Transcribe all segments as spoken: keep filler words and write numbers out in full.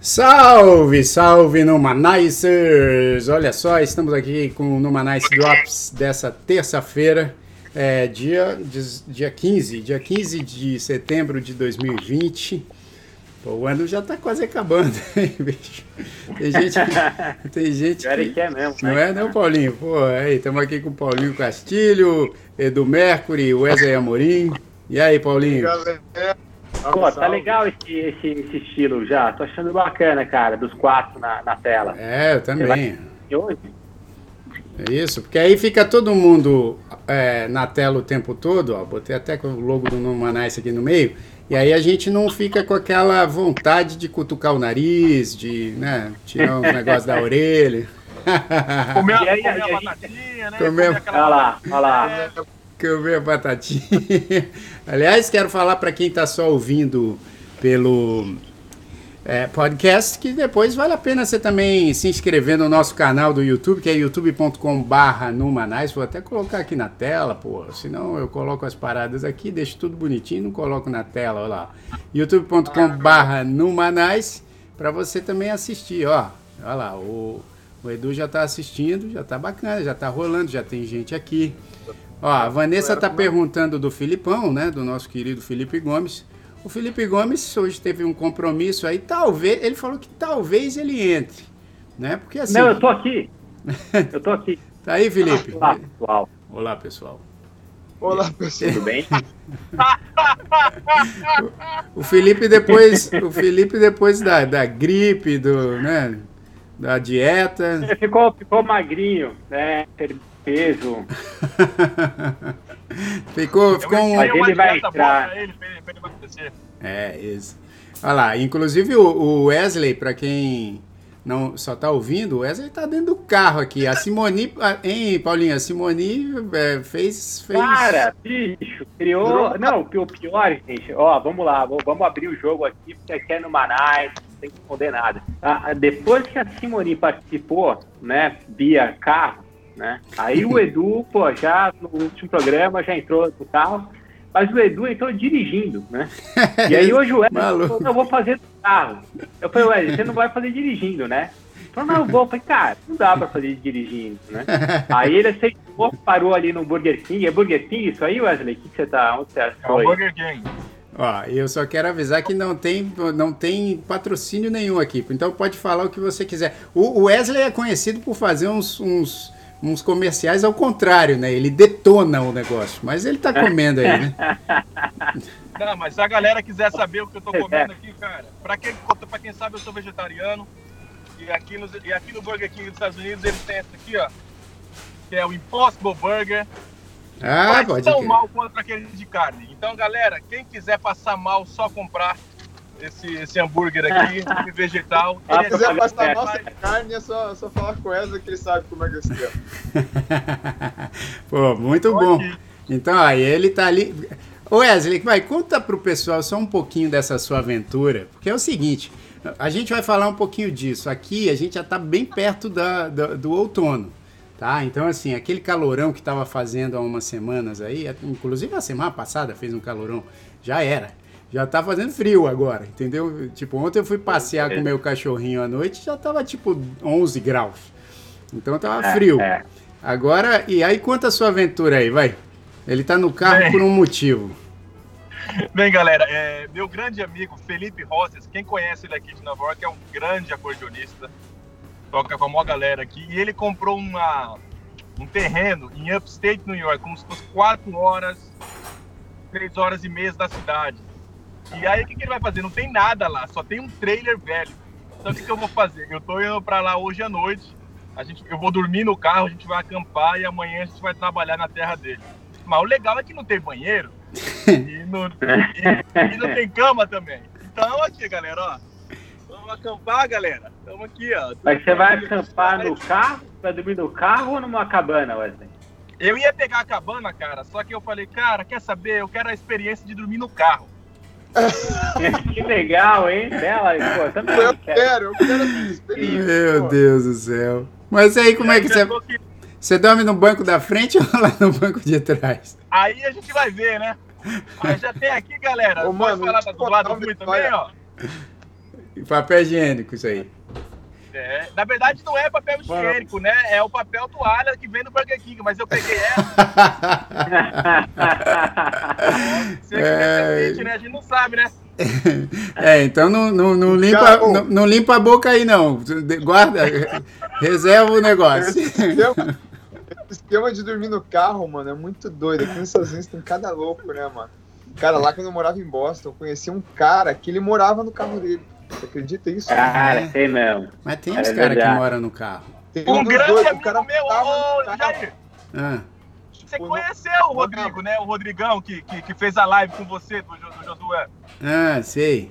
Salve, salve NumaNicers! Olha só, estamos aqui com o NumaNice Drops dessa terça-feira, é, dia, dia quinze, dia quinze de setembro de dois mil e vinte. Pô, o ano já tá quase acabando, hein, bicho? Tem gente que... Tem gente que, que é mesmo, não né? é não, Paulinho? Pô, aí, estamos aqui com o Paulinho Castilho, Edu Mercury, Wesley Amorim. E aí, Paulinho? Obrigado. Pô, tá salve. Legal esse, esse, esse estilo já, tô achando bacana, cara, dos quatro na, na tela. É, eu também. Hoje? É isso, porque aí fica todo mundo é, na tela o tempo todo, ó, botei até com o logo do NumaNice aqui no meio, e aí a gente não fica com aquela vontade de cutucar o nariz, de, né, tirar um negócio da orelha. Comer a, aí, comer a batatinha, né? Comer... Comer aquela... Olha lá, olha lá. É... Comer a batatinha. Aliás, quero falar para quem está só ouvindo pelo é, podcast, que depois vale a pena você também se inscrever no nosso canal do YouTube, que é youtube ponto com barra NumaNice. Vou até colocar aqui na tela, pô, senão eu coloco as paradas aqui, deixo tudo bonitinho, não coloco na tela, olha lá. youtube ponto com barra NumaNice, para você também assistir, ó. Olha lá, o, o Edu já está assistindo, já está bacana, já está rolando, já tem gente aqui. Ó, a Vanessa tá perguntando do Filipão, né, do nosso querido Felipe Gomes. O Felipe Gomes hoje teve um compromisso aí, talvez, ele falou que talvez ele entre, né, porque assim... Não, eu tô aqui, eu tô aqui. Tá aí, Felipe? Olá, pessoal. Olá, pessoal. Olá, pessoal. Tudo bem? o, o Felipe depois, o Felipe depois da, da gripe, do, né, da dieta... Ele ficou, ficou magrinho, né, ele... peso. ficou, ficou um... Mas ele vai entrar. Ele, ele vai é, isso. Olha lá, inclusive o, o Wesley, para quem não só tá ouvindo, o Wesley tá dentro do carro aqui. A Simoni, a, hein, Paulinha? A Simoni é, fez, fez... Cara, bicho, criou... Não, o pior, gente, ó, vamos lá, vamos abrir o jogo aqui, porque aqui é no Manaus, não tem que esconder nada. Ah, depois que a Simoni participou, né, via carro, né? Aí o Edu, pô, já no último programa, já entrou no carro, mas o Edu entrou dirigindo, né? E aí hoje o Wesley falou, não, eu vou fazer do carro. Eu falei, Wesley, você não vai fazer dirigindo, né? Ele falou, não, eu vou. Eu falei, cara, não dá pra fazer dirigindo, né? Aí ele aceitou, parou ali no Burger King. É Burger King isso aí, Wesley? O que, que você tá? Onde você achou? É o Burger King. Ó, eu só quero avisar que não tem, não tem patrocínio nenhum aqui, então pode falar o que você quiser. O Wesley é conhecido por fazer uns... uns... uns comerciais ao contrário, né? Ele detona o negócio, mas ele tá comendo aí, né? Não, mas se a galera quiser saber o que eu tô comendo aqui, cara, pra quem, pra quem sabe, eu sou vegetariano, e aqui, no, e aqui no Burger King dos Estados Unidos eles têm esse aqui, ó, que é o Impossible Burger. Ah, pode ser. Tão mal quanto aquele de carne. Então, galera, quem quiser passar mal, só comprar Esse, esse hambúrguer aqui, vegetal. Se ele quiser passar mal sem carne, é só, só falar com o Wesley que ele sabe como é que eu esqueço. Pô, muito bom. Então, aí ele tá ali. Wesley, vai, conta pro pessoal só um pouquinho dessa sua aventura, porque é o seguinte, a gente vai falar um pouquinho disso. Aqui a gente já tá bem perto da, da, do outono, tá? Então, assim, aquele calorão que tava fazendo há umas semanas aí, inclusive a semana passada fez um calorão, já era. Já tá fazendo frio agora, entendeu? Tipo, ontem eu fui passear é. com meu cachorrinho à noite, já tava tipo onze graus. Então tava é, frio. É. Agora, e aí conta a sua aventura aí, vai. Ele tá no carro Bem. por um motivo. Bem, galera, é, meu grande amigo Felipe Rossi, quem conhece ele aqui de Nova York, é um grande acordeonista, toca com a maior galera aqui, e ele comprou uma, um terreno em Upstate, New York, com uns quatro horas, três horas e meia da cidade. E aí, o que, que ele vai fazer? Não tem nada lá, só tem um trailer velho. Então, o que, que eu vou fazer? Eu tô indo pra lá hoje à noite, a gente, eu vou dormir no carro, a gente vai acampar e amanhã a gente vai trabalhar na terra dele. Mas o legal é que não tem banheiro e não, e, e não tem cama também. Então, aqui, galera, ó, vamos acampar, galera. Estamos aqui, ó. Mas você vai acampar no carro? Vai dormir no carro ou numa cabana, Wesley? Eu ia pegar a cabana, cara, só que eu falei, cara, quer saber? Eu quero a experiência de dormir no carro. Que legal, hein? Bela, pô, também. Eu quero, eu quero essa experiência. Meu pô. Deus do céu. Mas aí como é que você... Você dorme no banco da frente ou lá no banco de trás? Aí a gente vai ver, né? Mas já tem aqui, galera. Ô, mano, falar da do lado ruim também, ó. Papel higiênico, isso aí. É, na verdade, não é papel higiênico, né? É o papel toalha que vem no Burger King, mas eu peguei essa. Você que é... recente, né? A gente não sabe, né? É, então não, não, não, limpa, não, não limpa a boca aí, não. Guarda, reserva o negócio. Esse esquema, esse esquema de dormir no carro, mano, é muito doido. Aqui nos Estados Unidos tem cada louco, né, mano? Cara, lá quando eu morava em Boston, eu conheci um cara que ele morava no carro dele. Você acredita isso? Ah, né? Sei mesmo. Mas tem uns é caras que moram no carro. Tem um grande dois, amigo cara meu, ô Jair. Ah. Você tipo, conheceu não... o Rodrigo, né? O Rodrigão que, que, que fez a live com você, do, do Josué. Ah, sei.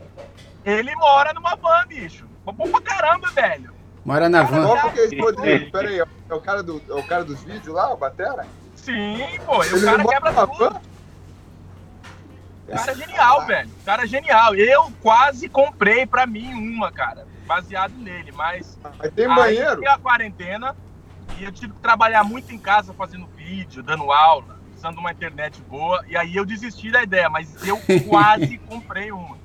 Ele mora numa van, bicho. Bom pra caramba, velho. Mora na van. Não, porque esse Rodrigo, pera aí, é o cara, do, é o cara dos vídeos lá, o Batera? Sim, pô. Ele o cara quebra tudo. Van? Cara genial, velho. Cara genial. Eu quase comprei pra mim uma, cara. Baseado nele, mas... Mas tem banheiro? Tem a quarentena e eu tive que trabalhar muito em casa fazendo vídeo, dando aula, usando de uma internet boa. E aí eu desisti da ideia, mas eu quase comprei uma.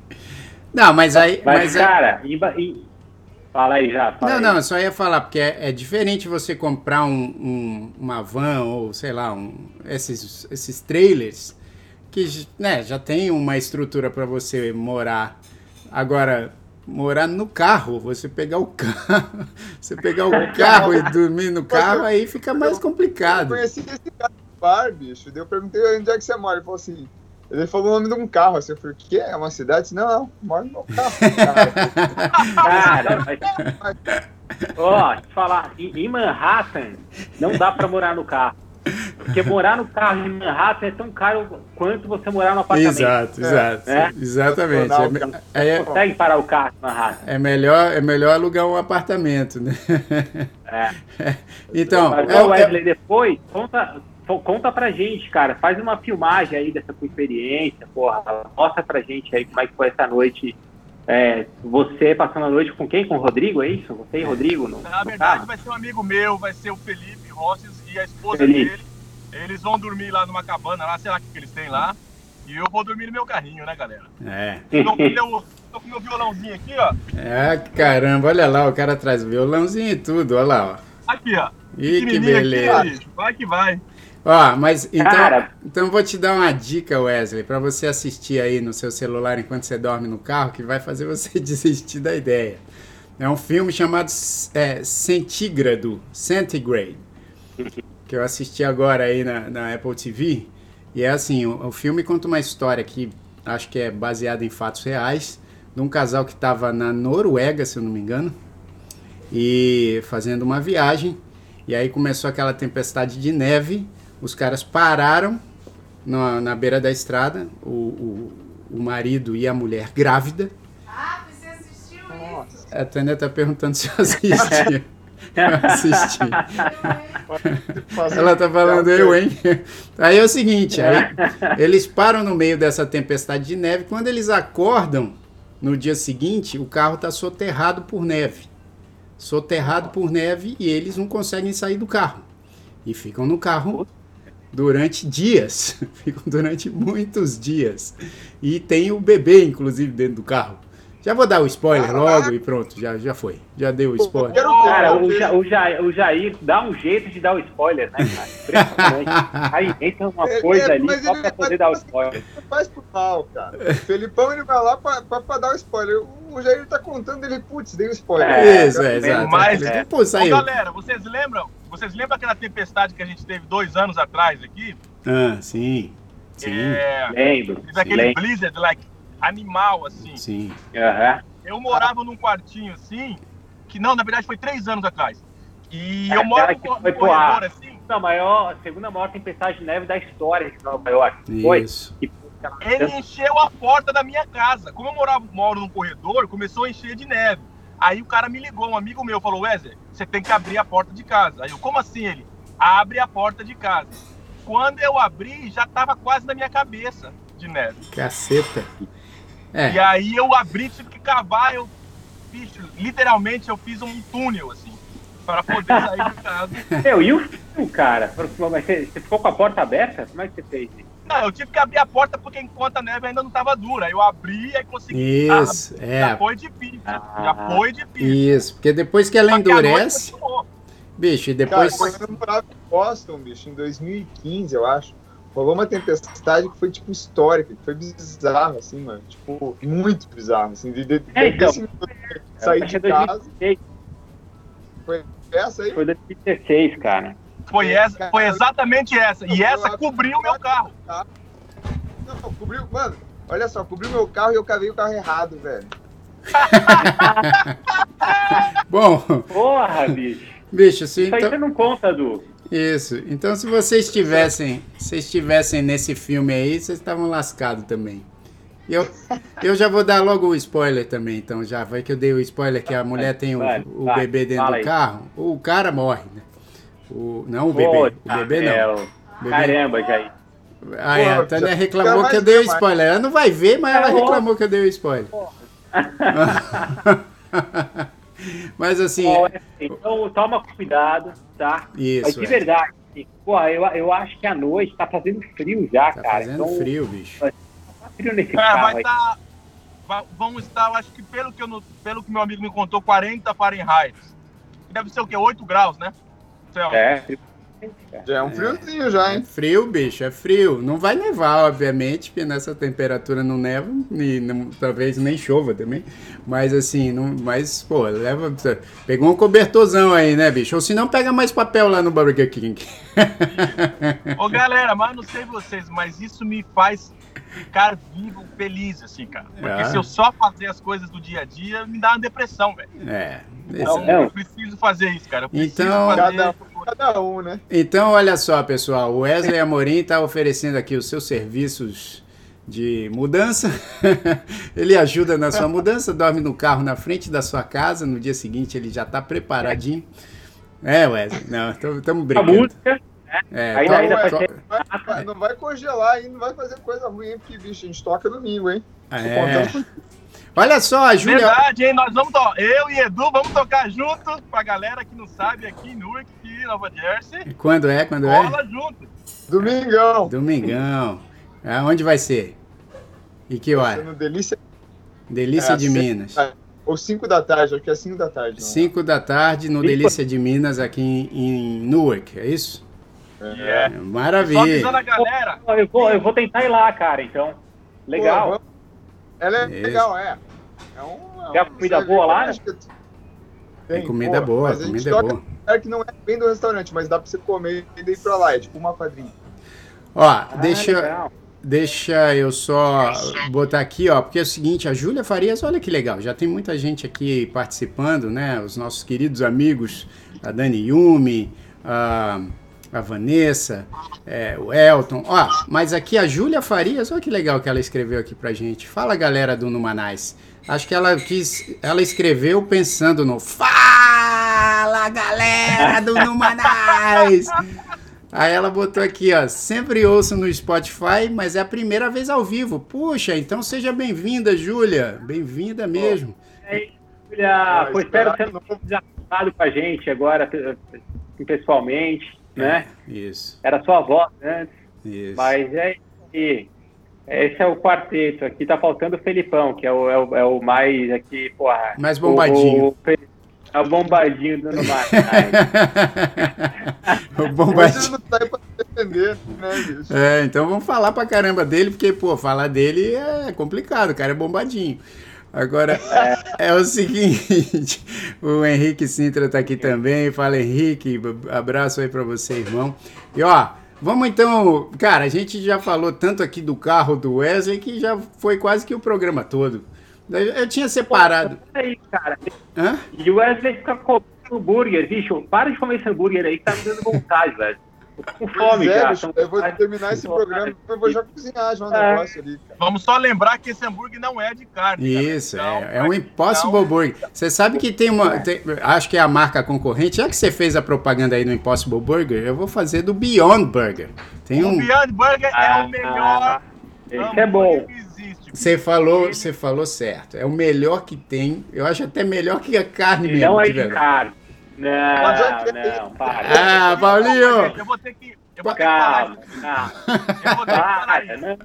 Não, mas aí... Mas, mas cara... É... Iba, i... Fala aí já. Fala não, aí. Não, eu só ia falar, porque é, é diferente você comprar um, um, uma van ou, sei lá, um, esses, esses trailers... que né, já tem uma estrutura para você morar. Agora, morar no carro, você pegar o carro, você pegar o carro e dormir no carro, aí fica mais complicado. Eu conheci esse cara no bar, bicho, eu perguntei onde é que você mora, ele falou assim, ele falou o nome de um carro, assim, eu falei, o que é? É uma cidade? Não, não, moro no carro. Cara, mas... Ó, te falar, em Manhattan, não dá para morar no carro. Porque morar no carro em Manhattan é tão caro quanto você morar no apartamento. Exato, exato. Né? Exatamente. É, me... é, é... Você consegue parar o carro em Manhattan. É melhor, é melhor alugar um apartamento, né? É. Então. Mas, é, Wesley, é... depois, conta, conta pra gente, cara. Faz uma filmagem aí dessa tua experiência, porra. Mostra pra gente aí como é que foi essa noite. É, você passando a noite com quem? Com o Rodrigo, é isso? Você e o Rodrigo? No... Na verdade, no vai ser um amigo meu, vai ser o Felipe Rossi e a esposa Felipe. Dele. Eles vão dormir lá numa cabana, lá, sei lá o que eles têm lá. E eu vou dormir no meu carrinho, né, galera? É. Tô com meu, tô com meu violãozinho aqui, ó. É, caramba, olha lá, o cara traz o violãozinho e tudo, olha lá, ó. Aqui, ó. Ih, que beleza. Aqui, vai que vai. Ó, mas então, então vou te dar uma dica, Wesley, pra você assistir aí no seu celular enquanto você dorme no carro, que vai fazer você desistir da ideia. É um filme chamado é, Centígrado, Centigrade, que eu assisti agora aí na, na Apple T V. E é assim, o, o filme conta uma história que acho que é baseada em fatos reais, de um casal que estava na Noruega, se eu não me engano, e fazendo uma viagem, e aí começou aquela tempestade de neve. Os caras pararam na, na beira da estrada, o, o, o marido e a mulher grávida. Ah, você assistiu isso? A Tânia tá perguntando se eu assisti. Eu assisti. Ela tá falando eu, hein? Aí é o seguinte, aí eles param no meio dessa tempestade de neve. Quando eles acordam, no dia seguinte, o carro tá soterrado por neve. Soterrado por neve e eles não conseguem sair do carro. E ficam no carro... durante dias, ficam durante muitos dias, e tem o bebê, inclusive, dentro do carro. Já vou dar o spoiler logo e pronto, já, já foi, já deu o spoiler. Cara, o, ja, o, Jair, o Jair dá um jeito de dar o spoiler, né, cara? Impressionante. Aí entra uma coisa é, é, ali só pra poder dar o spoiler. Ele faz pro mal, cara. O Felipão, ele vai lá pra, pra, pra dar o spoiler. O Jair tá contando, ele, putz, deu o spoiler. É, isso, é, exato. Mas, é. Pô, saiu. Bom, galera, vocês lembram? Vocês lembram aquela tempestade que a gente teve dois anos atrás aqui? Ah, sim. Sim. É, lembro. Teve aquele lembro. blizzard, like, animal, assim. Sim. Uhum. Eu morava num quartinho, assim, que não, na verdade foi três anos atrás. E cara, eu moro no, no corredor, assim. A maior, segunda maior tempestade de neve da história de Nova York. Foi? Isso. E, ele encheu a porta da minha casa. Como eu morava, moro num corredor, começou a encher de neve. Aí o cara me ligou, um amigo meu, falou, Wesley, você tem que abrir a porta de casa. Aí eu, como assim? Ele, abre a porta de casa. Quando eu abri, já tava quase na minha cabeça de neve. Caceta. É. E aí eu abri, tive que cavar, eu, bicho, literalmente eu fiz um túnel, assim, para poder sair do caso. Meu, e o fio, cara? Mas você, você ficou com a porta aberta? Como é que você fez? Não, eu tive que abrir a porta porque enquanto a neve ainda não estava dura. Eu abri e consegui. Isso, ah, é. Já foi difícil, ah, já foi difícil. Isso, porque depois que ela endurece... Bicho, e depois... Cara, eu morava em Boston, bicho, em dois mil e quinze, eu acho. Rolou uma tempestade que foi, tipo, histórica, que foi bizarro, assim, mano. Tipo, muito bizarro, assim. De, de, é, então, assim, sair de casa... Foi essa aí? Foi dois mil e dezesseis, cara. Foi, essa, foi exatamente essa. E essa cobriu o meu carro. Não, cobriu... Mano, olha só, cobriu meu carro e eu cavei o carro errado, velho. Bom... Porra, bicho. Bicho, se, isso aí então... você não conta, Edu. Isso. Então, se vocês tivessem, se estivessem nesse filme aí, vocês estavam lascados também. Eu, eu já vou dar logo o spoiler também, então, já. Vai que eu dei o spoiler que a mulher tem o, o bebê dentro do carro. O cara morre, né? O, não o bebê. O bebê não. O bebê... Caramba, Jair. Ah, é. A Tânia reclamou que eu dei o spoiler. Ela não vai ver, mas ela reclamou que eu dei o spoiler. Mas assim... Oh, é, então toma cuidado, tá? Isso, mas de é. verdade, assim, pô, eu, eu acho que à noite tá fazendo frio já, tá, cara. Tá fazendo então, frio, bicho. Tá frio nesse cara, carro vai aí. Tá, vai, vão estar, eu acho que pelo que, eu, pelo que meu amigo me contou, quarenta Fahrenheit. Deve ser o quê? oito graus, né? É. Já é um friozinho é, já, hein? É frio, bicho, é frio. Não vai nevar, obviamente, porque nessa temperatura não neva, e não, talvez nem chova também. Mas assim, não, mas, pô, leva. Pegou um cobertorzão aí, né, bicho? Ou se não, pega mais papel lá no Burger King. Ô, galera, mas não sei vocês, mas isso me faz ficar vivo, feliz, assim, cara. Porque ah. se eu só fazer as coisas do dia a dia, me dá uma depressão, velho. É. Então, eu preciso fazer isso, cara. Eu preciso então, fazer... cada, cada um, né? Então, olha só, pessoal. O Wesley Amorim está oferecendo aqui os seus serviços de mudança. Ele ajuda na sua mudança, dorme no carro na frente da sua casa. No dia seguinte, ele já está preparadinho. É, Wesley. Não, estamos brincando. A música. É, ainda, ainda vai, vai, vai, não vai congelar aí, não vai fazer coisa ruim, porque, bicho, a gente toca domingo, hein? É. Olha só, a Júlia... Verdade, hein? Nós vamos to- eu e Edu vamos tocar junto, pra galera que não sabe, aqui em Newark, Nova Jersey. Quando é? Quando é? Junto. Domingão. Domingão. Aonde vai ser? E que hora? No Delícia... Delícia é, de Minas. Da... Ou cinco da tarde, aqui é cinco da tarde. Não. cinco da tarde no cinco... Delícia de Minas, aqui em, em Newark, é isso? Yeah. Maravilha. Só avisando a galera. Eu vou, eu vou tentar ir lá, cara, então. Legal. Pô, é legal, é. É, um, é um, tem comida boa lá, né? Que... Tem, tem comida pô, boa, mas comida é boa. É que não é bem do restaurante, mas dá pra você comer e ir pra lá, é tipo uma quadrinha. Ó, ah, deixa, legal. Deixa eu só botar aqui, ó, porque é o seguinte, a Júlia Farias, olha que legal, já tem muita gente aqui participando, né? Os nossos queridos amigos, a Dani Yumi, a... a Vanessa, é, o Elton, ó, mas aqui a Júlia Farias, olha que legal que ela escreveu aqui pra gente, fala galera do NumaNice, acho que ela quis, ela escreveu pensando no fala galera do NumaNice, aí ela botou aqui, ó, sempre ouço no Spotify, mas é a primeira vez ao vivo, puxa, então seja bem-vinda, Júlia, bem-vinda mesmo. E aí, Júlia, pois espero que você não tenha desafiado com a gente agora, pessoalmente, né? Isso. Era sua avó antes. Isso. Mas é isso. Esse é o quarteto. Aqui tá faltando o Felipão, que é o, é o, é o mais aqui, porra. Mais bombadinho. O, o, é o bombadinho do Numar. O bombadinho. Não tá aí pra defender, né, bicho? É, então vamos falar pra caramba dele, porque, pô, falar dele é complicado, o cara é bombadinho. Agora, é. é o seguinte, o Henrique Sintra tá aqui também, fala Henrique, abraço aí pra você, irmão. E ó, vamos então, cara, a gente já falou tanto aqui do carro do Wesley que já foi quase que o programa todo. Eu tinha separado. Pô, aí, cara. Hã? E o Wesley fica comendo hambúrguer, bicho, para de comer esse hambúrguer aí que tá me dando vontade, velho. Com fome, é, cara. Eu vou terminar esse programa e eu vou já cozinhar já um é. negócio ali, cara. Vamos só lembrar que esse hambúrguer não é de carne. Isso, então, é, é um Impossible não. Burger. Você sabe que tem uma... Tem, acho que é a marca concorrente. Já que você fez a propaganda aí do Impossible Burger, eu vou fazer do Beyond Burger. Tem o um... Beyond Burger ah, é o melhor ah, hambúrguer é bom. Que existe. Você falou, você falou certo. É o melhor que tem. Eu acho até melhor que a carne mesmo. Não é de carne. Não, não, para. Ah, Paulinho! Eu vou ter que... Eu vou ter que parar. Eu vou ter que parar. Não,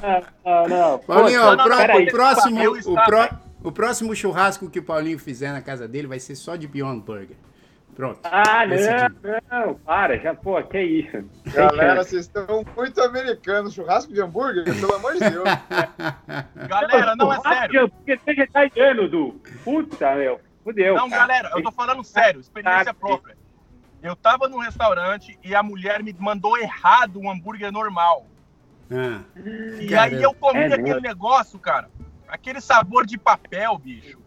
não, não. Paulinho, Pô, não, não, o, o, próximo, o, pro, o próximo churrasco que o Paulinho fizer na casa dele vai ser só de Beyond Burger. Pronto. Ah, não, não, para, já, pô, que isso. Galera, vocês estão muito americanos. Churrasco de hambúrguer, pelo amor de Deus. Galera, não, é sério. Porque você já tá italiano, Du. Puta, meu, fudeu. Não, cara. Galera, eu tô falando sério, experiência própria. Eu tava num restaurante e a mulher me mandou errado um hambúrguer normal. Ah, e caramba. Aí eu comi é aquele negócio, cara. Aquele sabor de papel, bicho.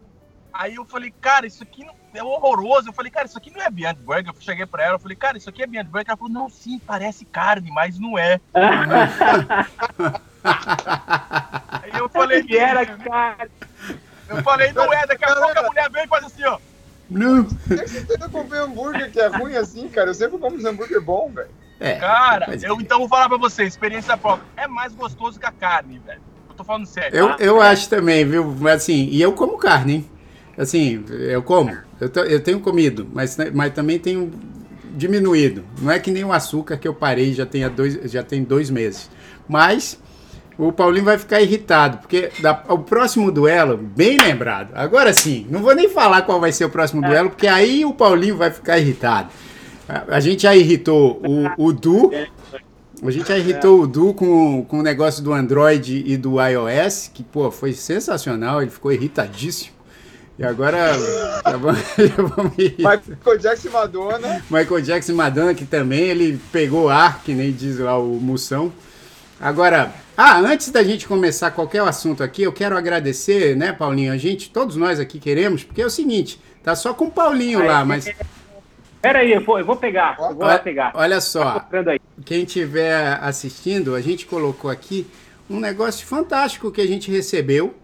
Aí eu falei, cara, isso aqui não é horroroso. Eu falei, cara, isso aqui não é Beyond Burger. Eu cheguei pra ela, eu falei, cara, isso aqui é Beyond Burger. Ela falou, não, sim, parece carne, mas não é. Aí eu falei, que era carne. Eu falei, não é. Daqui a pouco a mulher vem e faz assim, ó. Não. Por que você tenta comer hambúrguer que é ruim assim, cara? Eu sempre como uns hambúrguer bom, velho. É, cara, eu então vou falar pra você, experiência própria. É mais gostoso que a carne, velho. Eu tô falando sério. Eu, eu acho também, viu? Mas assim, e eu como carne, hein? Assim, eu como, eu, tô, eu tenho comido, mas, mas também tenho diminuído. Não é que nem o açúcar que eu parei já tem, dois, já tem dois meses. Mas o Paulinho vai ficar irritado, porque da, o próximo duelo, bem lembrado, agora sim, não vou nem falar qual vai ser o próximo duelo, porque aí o Paulinho vai ficar irritado. A, a gente já irritou o, o Du, a gente já irritou o Du com, com o negócio do Android e do iOS, que pô, foi sensacional, ele ficou irritadíssimo. E agora, já vamos, já vamos Michael Jackson e Madonna. Michael Jackson e Madonna, que também ele pegou ar, que nem diz lá o Mussão. Agora, ah, antes da gente começar qualquer assunto aqui, eu quero agradecer, né, Paulinho? A gente, todos nós aqui queremos, porque é o seguinte, tá só com o Paulinho aí, lá, mas... Peraí, eu vou, eu vou pegar, eu vou olha, lá pegar. Olha só, quem estiver assistindo, a gente colocou aqui um negócio fantástico que a gente recebeu,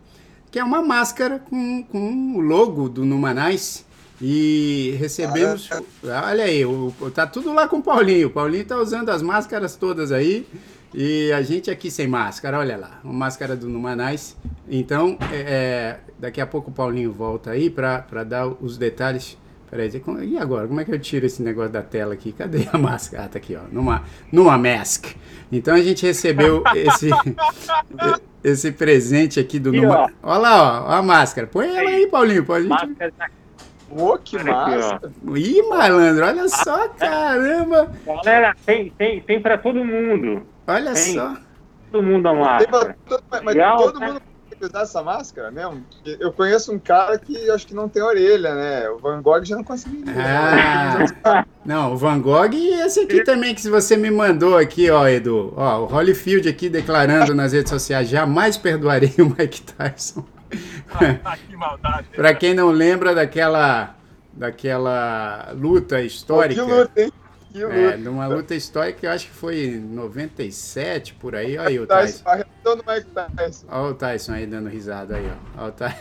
que é uma máscara com, com o logo do NumaNice, e recebemos, olha aí, o, tá tudo lá com o Paulinho, o Paulinho tá usando as máscaras todas aí, e a gente aqui sem máscara, olha lá, uma máscara do NumaNice. Então, é, daqui a pouco o Paulinho volta aí pra, pra dar os detalhes. Peraí, e agora? Como é que eu tiro esse negócio da tela aqui? Cadê a máscara? Ah, tá aqui, ó. Numa, numa mask. Então a gente recebeu esse, esse presente aqui do Numa. Olha lá, ó. A máscara. Põe ela aí, Paulinho. Pô, a gente... Máscara. Ô, que máscara. Ih, malandro, olha só, caramba. Galera, tem, tem, tem pra todo mundo. Olha tem. Só. Todo mundo a máscara. Todo, mas legal, todo mundo... usar essa máscara mesmo? Eu conheço um cara que acho que não tem orelha, né? O Van Gogh já não conseguiu. Ah, não, o Van Gogh e esse aqui também que você me mandou aqui, ó, Edu. Ó, o Holyfield aqui declarando nas redes sociais, jamais perdoarei o Mike Tyson. Ah, que maldade. Pra quem não lembra daquela, daquela luta histórica... Oh, que luta, hein? Que luta. É, numa luta histórica, eu acho que foi em noventa e sete, por aí. Olha aí o Tyson. Olha o Tyson aí dando risada aí, ó. Olha o Tyson.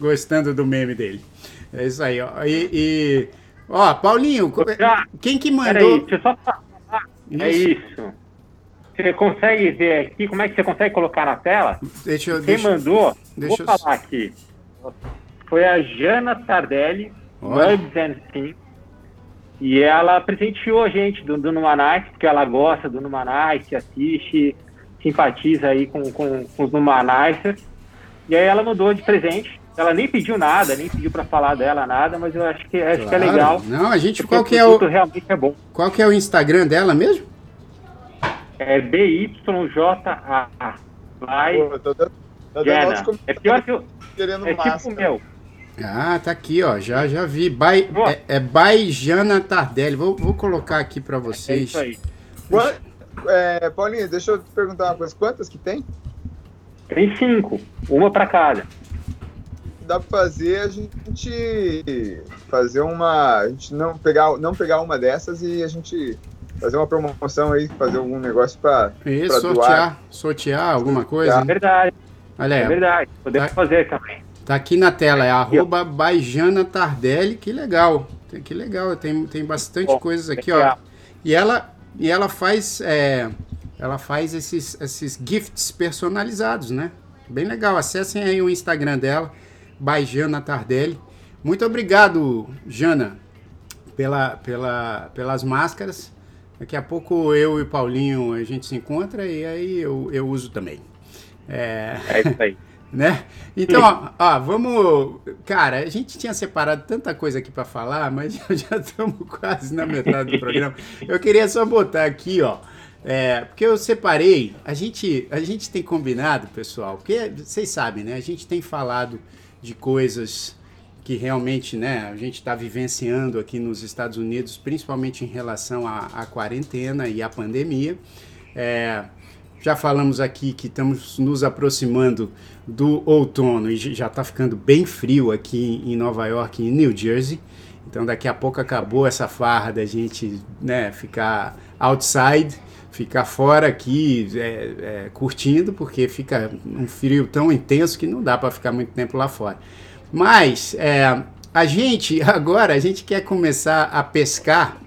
Gostando do meme dele. É isso aí, ó. E, e... ó, Paulinho, quem que mandou? Aí, deixa eu só falar. Isso. É isso. Você consegue ver aqui? Como é que você consegue colocar na tela? Deixa eu, quem deixa, mandou? Deixa vou eu... falar aqui. Foi a Jana Sardelli, Bugs and Sim. E ela presenteou a gente do, do NumaNice, porque ela gosta do NumaNice, assiste, simpatiza aí com, com, com os NumaNicers. E aí ela mandou de presente. Ela nem pediu nada, nem pediu pra falar dela nada, mas eu acho que, acho claro. Que é legal. Não, a gente, qual que é o... realmente é bom. Qual que é o Instagram dela mesmo? É B Y J A. Vai, pô, tô dando, tô dando é pior que eu... É tipo o meu. Ah, tá aqui, ó, já, já vi, by, é, é by Jana Tardelli, vou, vou colocar aqui pra vocês. É isso aí. Deixa... É, Paulinho, deixa eu te perguntar uma coisa, quantas que tem? Tem cinco, uma pra cada. Dá pra fazer a gente fazer uma, a gente não pegar, não pegar uma dessas e a gente fazer uma promoção aí, fazer algum negócio pra, e pra sortear, doar. Sortear alguma coisa. É verdade, olha aí, é verdade, podemos tá... fazer também. Tá aqui na tela, é arroba by Jana Tardelli, que legal, que legal, tem, tem bastante bom, coisas aqui, ó. E ela, e ela faz, é, ela faz esses, esses gifts personalizados, né? Bem legal, acessem aí o Instagram dela, by Jana Sardelli. Muito obrigado, Jana, pela, pela, pelas máscaras. Daqui a pouco eu e Paulinho a gente se encontra e aí eu, eu uso também. É, é isso aí. Né? Então, ó, ó, vamos... Cara, a gente tinha separado tanta coisa aqui para falar, mas já estamos quase na metade do programa. Eu queria só botar aqui, ó, é, porque eu separei, a gente, a gente tem combinado, pessoal, porque vocês sabem, né? A gente tem falado de coisas que realmente, né, a gente está vivenciando aqui nos Estados Unidos, principalmente em relação à, à quarentena e à pandemia. É... Já falamos aqui que estamos nos aproximando do outono e já está ficando bem frio aqui em Nova York e em New Jersey. Então daqui a pouco acabou essa farra da gente, né, ficar outside, ficar fora aqui é, é, curtindo, porque fica um frio tão intenso que não dá para ficar muito tempo lá fora. Mas é, a gente agora, a gente quer começar a pescar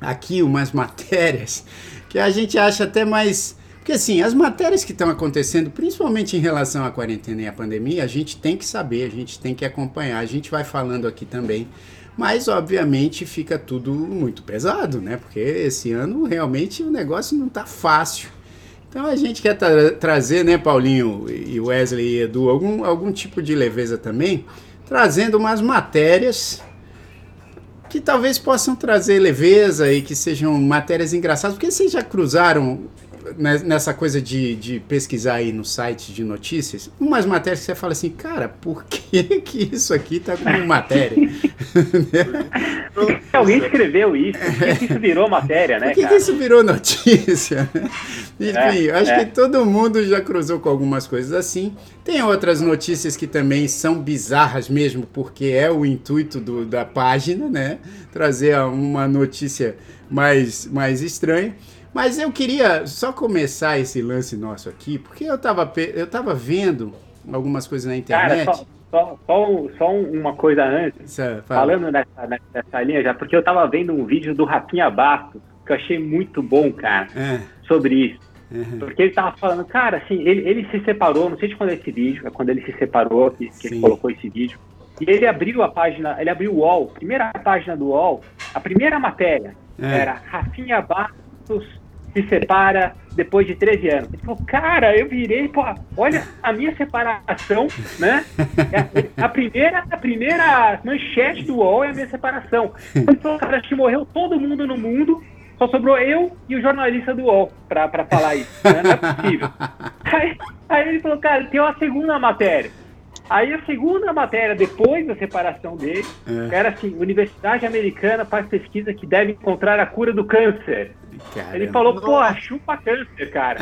aqui umas matérias que a gente acha até mais... Porque assim, as matérias que estão acontecendo, principalmente em relação à quarentena e à pandemia, a gente tem que saber, a gente tem que acompanhar, a gente vai falando aqui também, mas obviamente fica tudo muito pesado, né? Porque esse ano realmente o negócio não tá fácil. Então a gente quer tra- trazer, né, Paulinho e Wesley e Edu, algum, algum tipo de leveza também, trazendo umas matérias... que talvez possam trazer leveza e que sejam matérias engraçadas, porque vocês já cruzaram nessa coisa de, de pesquisar aí no site de notícias, umas matérias que você fala assim, cara, por que que isso aqui tá como matéria? Alguém escreveu isso, por que, que isso virou matéria, né, cara? Por que, cara? que isso virou notícia? Enfim, é, acho é. que todo mundo já cruzou com algumas coisas assim. Tem outras notícias que também são bizarras mesmo, porque é o intuito do, da página, né? Trazer uma notícia mais, mais estranha. Mas eu queria só começar esse lance nosso aqui, porque eu estava eu tava vendo algumas coisas na internet... Cara, só, só, só, só uma coisa antes, Cê, fala. falando nessa, nessa linha já, porque eu estava vendo um vídeo do Rafinha Bastos, que eu achei muito bom, cara, é. sobre isso. Uhum. Porque ele estava falando, cara, assim, ele, ele se separou, não sei de quando é esse vídeo, é quando ele se separou, que, que ele colocou esse vídeo, e ele abriu a página, ele abriu o U O L, primeira página do U O L, a primeira matéria é. era Rafinha Bastos se separa depois de treze anos. Ele falou, cara, eu virei, pô, olha a minha separação, né? A, a, primeira, a primeira manchete do U O L é a minha separação. Ele falou, cara, acho que morreu todo mundo no mundo, só sobrou eu e o jornalista do U O L pra, pra falar isso, né? Não é possível. Aí, aí ele falou, cara, tem uma segunda matéria. Aí a segunda matéria, depois da separação dele, é. era assim, Universidade Americana faz pesquisa que deve encontrar a cura do câncer. Caramba. Ele falou, pô, chupa câncer, cara.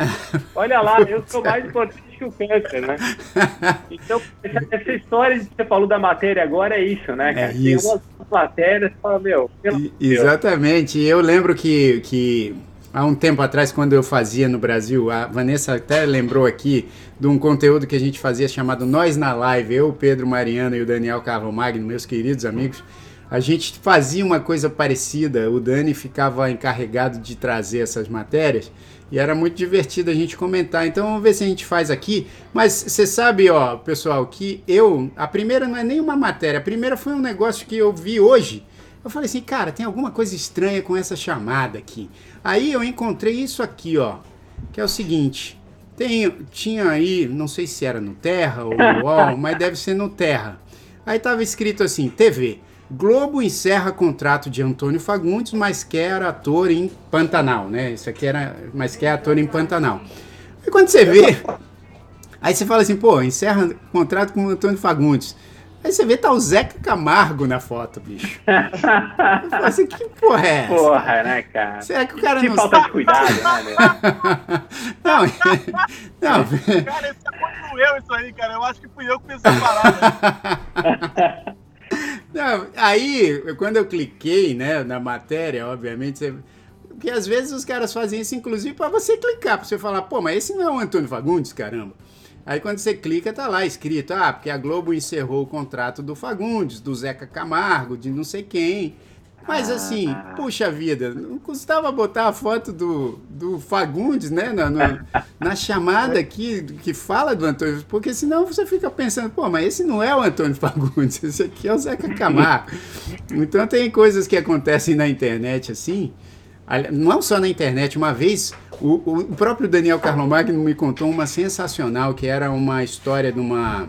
Olha lá, eu sou mais importante que o câncer, né? Então, essa, essa história que você falou da matéria agora é isso, né, cara? É isso. Tem umas matérias que fala, meu... E, exatamente, eu lembro que... que... Há um tempo atrás, quando eu fazia no Brasil, a Vanessa até lembrou aqui de um conteúdo que a gente fazia chamado Nós na Live, eu, Pedro Mariano e o Daniel Carvalho Magno, meus queridos amigos, a gente fazia uma coisa parecida, o Dani ficava encarregado de trazer essas matérias e era muito divertido a gente comentar, então vamos ver se a gente faz aqui, mas você sabe, ó, pessoal, que eu, a primeira não é nenhuma matéria, a primeira foi um negócio que eu vi hoje. Eu falei assim, cara, tem alguma coisa estranha com essa chamada aqui. Aí eu encontrei isso aqui, ó, que é o seguinte, tem, tinha aí, não sei se era no Terra ou no U O L, mas deve ser no Terra. Aí tava escrito assim, T V, Globo encerra contrato de Antônio Fagundes, mas quer ator em Pantanal, né? Isso aqui era, mas quer ator em Pantanal. Aí quando você vê, aí você fala assim, pô, encerra contrato com o Antônio Fagundes. Aí você vê, tá o Zeca Camargo na foto, bicho. Eu falo assim, que porra é essa? Porra, né, cara? Será que o cara que não falta de cuidado, né? Não, não. Cara, isso aconteceu eu, isso aí, cara. Eu acho que fui eu que fiz essa parada. Não, aí, quando eu cliquei, né, na matéria, obviamente, você... porque às vezes os caras fazem isso, inclusive, pra você clicar, pra você falar, pô, mas esse não é o Antônio Fagundes, caramba. Aí quando você clica, tá lá escrito, ah, porque a Globo encerrou o contrato do Fagundes, do Zeca Camargo, de não sei quem. Mas assim, puxa vida, não custava botar a foto do, do Fagundes, né, na, no, na chamada aqui que fala do Antônio, porque senão você fica pensando, pô, mas esse não é o Antônio Fagundes, esse aqui é o Zeca Camargo. Então tem coisas que acontecem na internet assim, não só na internet. Uma vez o, o próprio Daniel Carvalho Magno me contou uma sensacional, que era uma história de uma,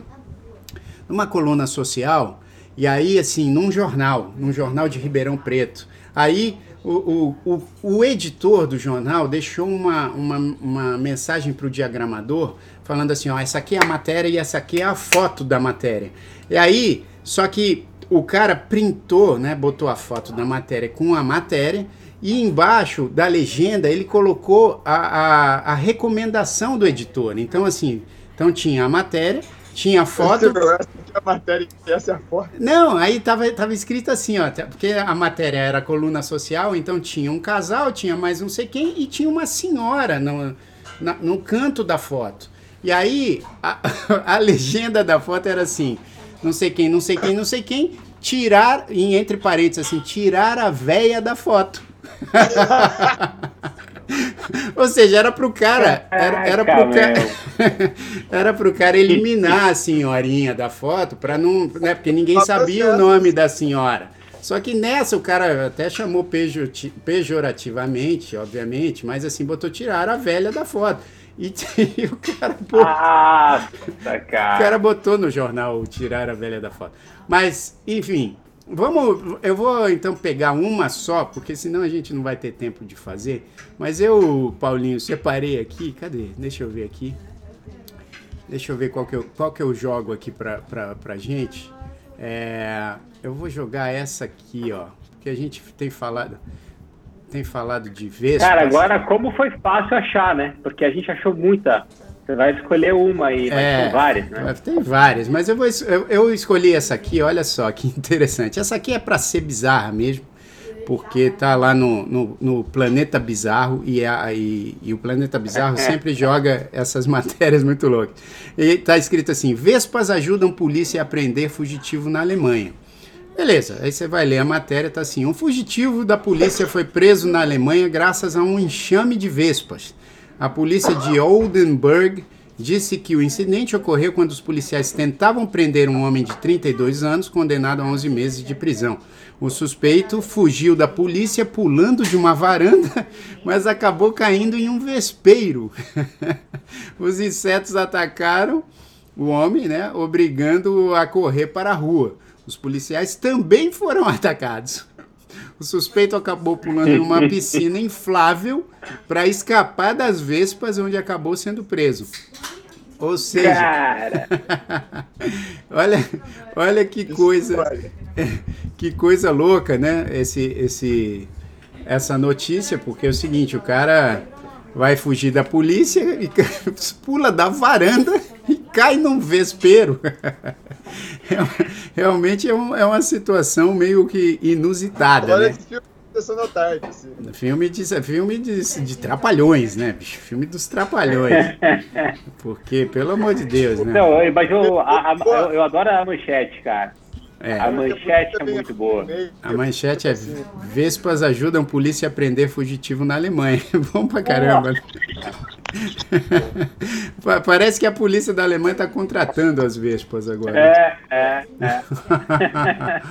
uma coluna social. E aí, assim, num jornal, num jornal de Ribeirão Preto, aí o, o, o, o editor do jornal deixou uma, uma, uma mensagem para o diagramador, falando assim, ó, essa aqui é a matéria e essa aqui é a foto da matéria. E aí, só que o cara printou, né, botou a foto da matéria com a matéria, e embaixo da legenda ele colocou a, a, a recomendação do editor. Então, assim, então tinha a matéria, tinha a foto... A matéria e essa é a foto. Não, aí tava, tava escrito assim, ó, porque a matéria era coluna social, então tinha um casal, tinha mais não sei quem, e tinha uma senhora no, na, no canto da foto. E aí a, a legenda da foto era assim, não sei quem, não sei quem, não sei quem, tirar, e entre parênteses assim, tirar a véia da foto. Ou seja, era pro cara, era, era, pro ca... era pro cara eliminar a senhorinha da foto, pra não, né, porque ninguém sabia o nome da senhora. Só que nessa o cara até chamou pejorativamente, obviamente, mas assim, botou tirar a velha da foto. E, e o cara botou, ah, cara. O cara botou no jornal tirar a velha da foto. Mas, enfim... Vamos, eu vou então pegar uma só, porque senão a gente não vai ter tempo de fazer. Mas eu, Paulinho, separei aqui. Cadê? Deixa eu ver aqui. Deixa eu ver qual que eu, qual que eu jogo aqui pra, pra, pra gente. É, eu vou jogar essa aqui, ó. Porque a gente tem falado, tem falado de vez. Cara, agora como foi fácil achar, né? Porque a gente achou muita. Você vai escolher uma aí, mas é, tem várias, né? Tem várias, mas eu, vou, eu, eu escolhi essa aqui, olha só, que interessante. Essa aqui é para ser bizarra mesmo, porque tá lá no, no, no Planeta Bizarro, e, a, e, e o Planeta Bizarro sempre joga essas matérias muito loucas. E tá escrito assim, vespas ajudam polícia a prender fugitivo na Alemanha. Beleza, aí você vai ler a matéria, tá assim, um fugitivo da polícia foi preso na Alemanha graças a um enxame de vespas. A polícia de Oldenburg disse que o incidente ocorreu quando os policiais tentavam prender um homem de trinta e dois anos, condenado a onze meses de prisão. O suspeito fugiu da polícia pulando de uma varanda, mas acabou caindo em um vespeiro. Os insetos atacaram o homem, né, obrigando-o a correr para a rua. Os policiais também foram atacados. O suspeito acabou pulando em uma piscina inflável para escapar das vespas, onde acabou sendo preso. Ou seja... Cara. olha, olha que coisa... Que coisa louca, né? Esse, esse, essa notícia, porque é o seguinte, o cara vai fugir da polícia, e pula da varanda e cai num vespeiro. Realmente é, um, é uma situação meio que inusitada. Olha, né? Esse filme de Sessão da Tarde, assim. Filme, de, filme de, de trapalhões, né, bicho? Filme dos trapalhões. Porque, pelo amor de Deus, né? Não, mas eu, a, a, eu, eu adoro a manchete, cara. É. A manchete é muito boa. A manchete é vespas ajudam polícia a prender fugitivo na Alemanha. Bom pra caramba. Parece que a polícia da Alemanha tá contratando as vespas agora. É, é, é.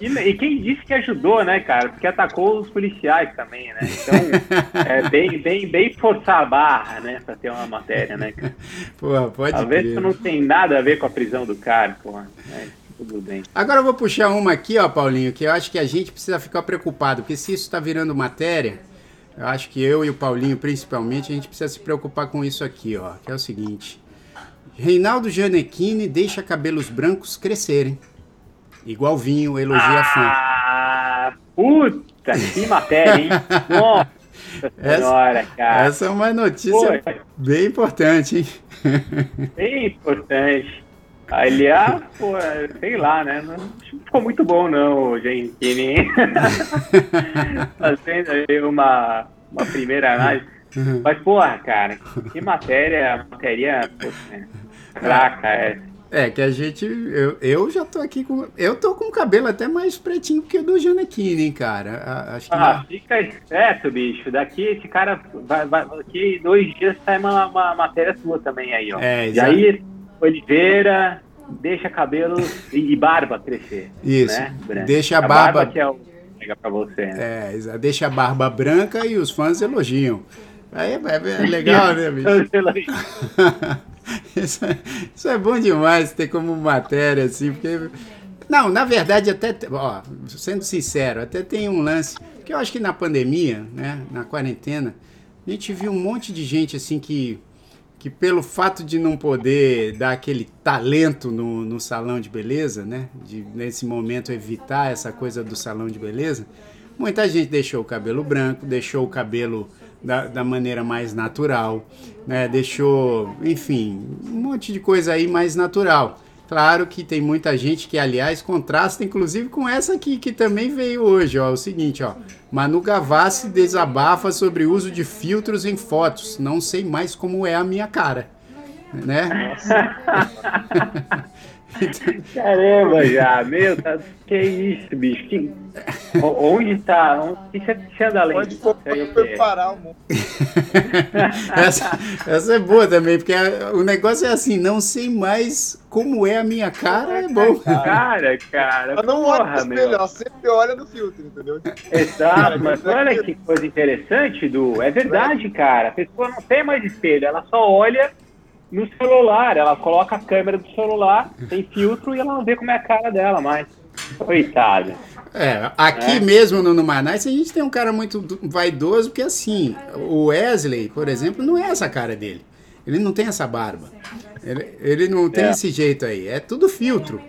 e, e quem disse que ajudou, né, cara? Porque atacou os policiais também, né? Então, é bem, bem, bem forçar a barra, né? Pra ter uma matéria, né, cara? Porra, pode ser. Talvez isso não tem nada a ver com a prisão do cara, porra, né? Tudo bem. Agora eu vou puxar uma aqui, ó, Paulinho, que eu acho que a gente precisa ficar preocupado, porque se isso está virando matéria, eu acho que eu e o Paulinho, principalmente, a gente precisa se preocupar com isso aqui, ó, que é o seguinte. Reinaldo Gianecchini deixa cabelos brancos crescerem. Igual vinho, elogia ah, fã. Ah, puta, que matéria, hein? Nossa senhora, cara. Essa é uma notícia Foi. bem importante, hein? Bem importante. Aliás, pô, sei lá, né? Não ficou muito bom, não, gente. Fazendo aí uma, uma primeira análise. Mas, porra, cara, que matéria, matéria pô, né? fraca essa. É, que a gente, eu, eu já tô aqui com, eu tô com o cabelo até mais pretinho que o do Gianecchini, hein, cara? A, acho que ah, não... fica esperto, bicho, daqui esse cara, vai, vai, daqui dois dias sai uma, uma matéria sua também aí, ó. É, e aí, Oliveira, deixa cabelo e, e barba crescer. Isso, né? Deixa a barba... A barba que é o... Chega pra você, né? É, deixa a barba branca e os fãs elogiam. Aí é, é, é legal, né, bicho? Isso é, isso é bom demais ter como matéria, assim, porque... Não, na verdade, até, ó, sendo sincero, até tem um lance, que eu acho que na pandemia, né, na quarentena, a gente viu um monte de gente, assim, que, que pelo fato de não poder dar aquele talento no, no salão de beleza, né, de, nesse momento, evitar essa coisa do salão de beleza, muita gente deixou o cabelo branco, deixou o cabelo... Da, da maneira mais natural, né? Deixou, enfim, um monte de coisa aí mais natural. Claro que tem muita gente que, aliás, contrasta, inclusive, com essa aqui, que também veio hoje, ó, o seguinte, ó, Manu Gavassi desabafa sobre o uso de filtros em fotos, não sei mais como é a minha cara, né? Caramba, já, meu, tá, que isso, bicho, que, onde tá, onde que você anda além? Pode preparar o mundo. essa, essa é boa também, porque a, o negócio é assim, não sei mais como é a minha cara, é bom. Cara, cara, eu não olho no espelho, sempre olha no filtro, entendeu? Exato, mas olha que coisa interessante, Du, é verdade, cara, a pessoa não tem mais espelho, ela só olha... No celular, ela coloca a câmera do celular, tem filtro e ela não vê como é a cara dela mais. Coitada. É, aqui é. mesmo no NumaNice a gente tem um cara muito vaidoso, porque assim, o Wesley, por exemplo, não é essa cara dele. Ele não tem essa barba. Ele, ele não tem é. esse jeito aí. É tudo filtro.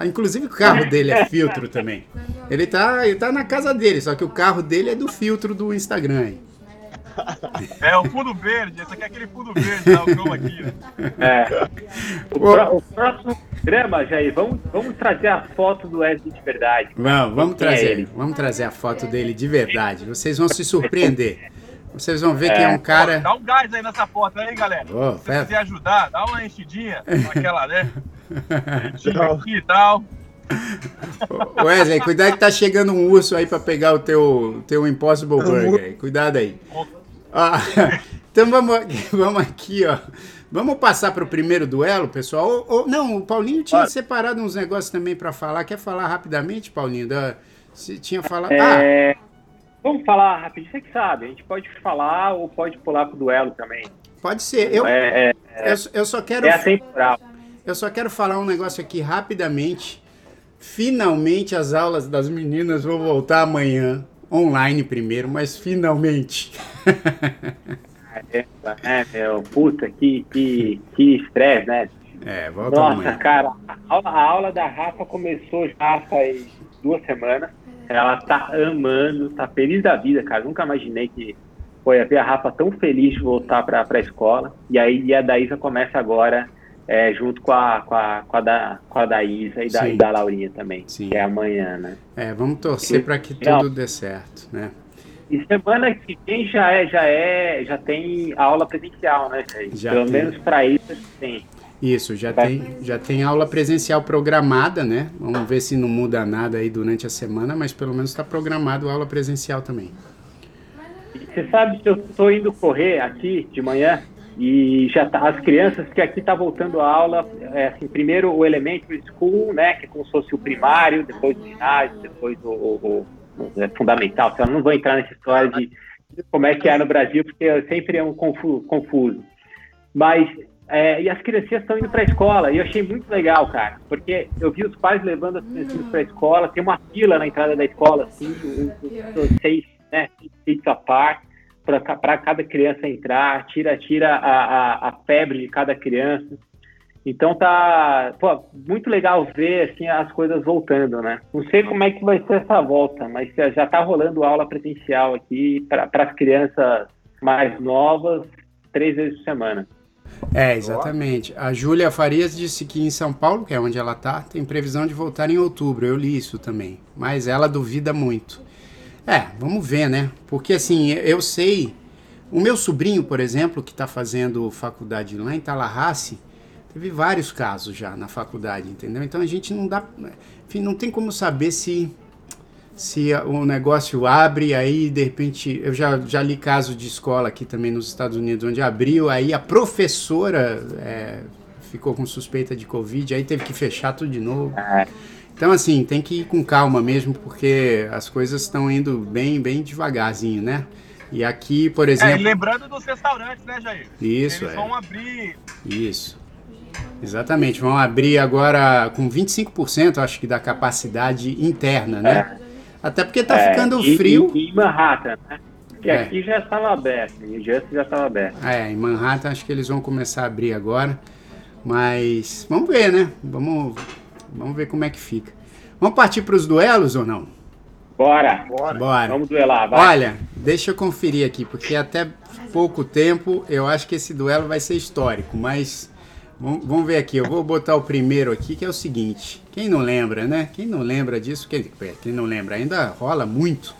Inclusive o carro dele é filtro também. Ele tá, ele tá na casa dele, só que o carro dele é do filtro do Instagram aí. É, o fundo verde, esse aqui é aquele fundo verde, tá, o chroma aqui, né? É. O, pro, o próximo programa, Jair, vamos, vamos trazer a foto do Wesley de verdade. Vamos, vamos trazer, é ele. Vamos trazer a foto dele de verdade, vocês vão se surpreender. Vocês vão ver é. que é um cara... Dá um gás aí nessa foto aí, galera. Oh, se você quiser ajudar, dá uma enchidinha, aquela, né? Enchidinha aqui e tal. Wesley, cuidado que tá chegando um urso aí pra pegar o teu, teu Impossible Burger. Cuidado aí. Ah, então vamos, vamos aqui, ó. Vamos passar pro primeiro duelo, pessoal. Ou, ou, não, o Paulinho tinha separado uns negócios também pra falar. Quer falar rapidamente, Paulinho? Da, você tinha falado. É, ah. Vamos falar rapidinho, você que sabe. A gente pode falar ou pode pular pro duelo também. Pode ser. Eu, é, é, eu, eu só quero. É atemporal. Eu só quero falar um negócio aqui rapidamente. Finalmente as aulas das meninas vão voltar amanhã, online primeiro, mas finalmente. É, é meu, puta, que, que, que estresse, né? É, volta Nossa, amanhã. Cara, a aula, a aula da Rafa começou já faz duas semanas, ela tá amando, tá feliz da vida, cara, nunca imaginei que foi ver a Rafa tão feliz de voltar pra, pra escola, e aí e a Daísa começa agora... É, junto com a, com a, com a, da, com a da Isa e da, e da Laurinha também, Sim. que é amanhã, né? É, vamos torcer para que tudo dê certo, né? E semana que vem já, é, já, é, já tem aula presencial, né, gente? Já Pelo tem. menos para Isa tem. Isso, já tem, já tem aula presencial programada, né? Vamos ver se não muda nada aí durante a semana, mas pelo menos está programado aula presencial também. Você sabe que eu estou indo correr aqui de manhã? E já tá, as crianças que aqui tá voltando a aula, é, assim, primeiro o elementary school, né, que é como se fosse o primário, depois o ginásio, depois o, o, o é fundamental. Então, eu não vou entrar nessa história de como é que é no Brasil, porque sempre é um confuso. confuso. Mas, é, e as criancinhas estão indo para a escola, e eu achei muito legal, cara, porque eu vi os pais levando as criancinhas para a escola, tem uma fila na entrada da escola, assim, seis, né, seis a parte. Para cada criança entrar, tira, tira a, a, a febre de cada criança. Então tá, pô, muito legal ver assim, as coisas voltando, né? Não sei como é que vai ser essa volta, mas já tá rolando aula presencial aqui para as crianças mais novas, três vezes por semana. É, exatamente. A Júlia Farias disse que em São Paulo, que é onde ela tá, tem previsão de voltar em outubro. Eu li isso também, mas ela duvida muito. É, vamos ver, né? Porque assim, eu sei... O meu sobrinho, por exemplo, que está fazendo faculdade lá em Tallahassee, Teve vários casos já na faculdade, entendeu? Então a gente não dá, enfim, não tem como saber se se o negócio abre, aí de repente, eu já, já li caso de escola aqui também nos Estados Unidos, onde abriu, aí a professora é, ficou com suspeita de Covid, aí teve que fechar tudo de novo. Então assim, tem que ir com calma mesmo, porque as coisas estão indo bem, bem devagarzinho, né? E aqui, por exemplo... É, e lembrando dos restaurantes, né, Jair? Isso, Eles é. vão abrir... Isso. Exatamente, vão abrir agora com vinte e cinco por cento, acho que, da capacidade interna, né? É. Até porque tá é, ficando e, frio. E em Manhattan, né? Porque é. aqui já estava aberto, em Jersey já estava aberto. É, em Manhattan acho que eles vão começar a abrir agora, mas vamos ver, né? Vamos, vamos ver como é que fica. Vamos partir para os duelos ou não? Bora, bora, bora. Vamos duelar, vai. Olha, deixa eu conferir aqui, porque até pouco tempo eu acho que esse duelo vai ser histórico, mas... Vamos ver aqui, eu vou botar o primeiro aqui, que é o seguinte. Quem não lembra, né? Quem não lembra disso, quem, quem não lembra, ainda rola muito.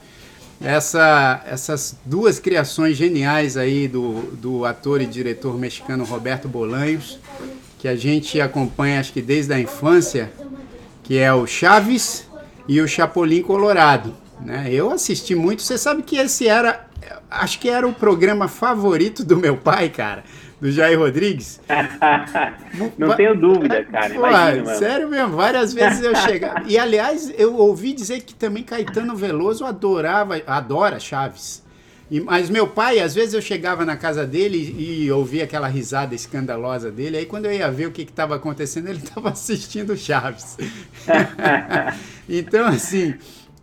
Essa, essas duas criações geniais aí do, do ator e diretor mexicano Roberto Bolaños, que a gente acompanha acho que desde a infância, que é o Chaves e o Chapolin Colorado, né? Eu assisti muito, você sabe que esse era, acho que era o programa favorito do meu pai, cara. Do Jair Rodrigues? Não tenho dúvida, cara. Pô, imagina, mano. Sério mesmo, várias vezes eu chegava. E, aliás, eu ouvi dizer que também Caetano Veloso adorava, adora Chaves. E, mas meu pai, às vezes eu chegava na casa dele e, e ouvia aquela risada escandalosa dele. Aí, quando eu ia ver o que estava acontecendo, ele estava assistindo Chaves. Então, assim...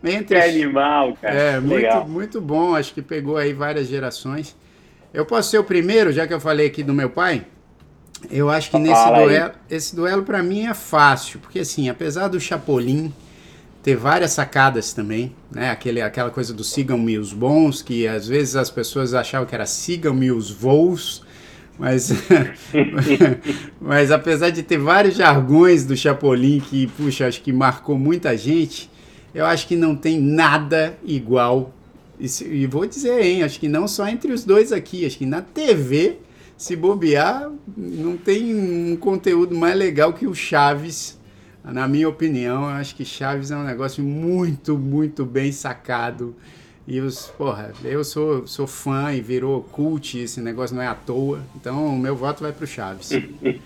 Entre... Que animal, cara. É, muito, muito bom. Acho que pegou aí várias gerações. Eu posso ser o primeiro, já que eu falei aqui do meu pai? Eu acho que nesse duelo, esse duelo pra mim é fácil, porque assim, apesar do Chapolin ter várias sacadas também, né? Aquele, aquela coisa do sigam-me os bons, que às vezes as pessoas achavam que era sigam-me os voos, mas, mas apesar de ter vários jargões do Chapolin que, puxa, acho que marcou muita gente, eu acho que não tem nada igual. E vou dizer, hein, acho que não só entre os dois aqui, acho que na T V, se bobear, não tem um conteúdo mais legal que o Chaves, na minha opinião. Eu acho que Chaves é um negócio muito, muito bem sacado. E os, porra, eu sou, sou fã e virou cult, esse negócio não é à toa. Então, o meu voto vai pro Chaves. E,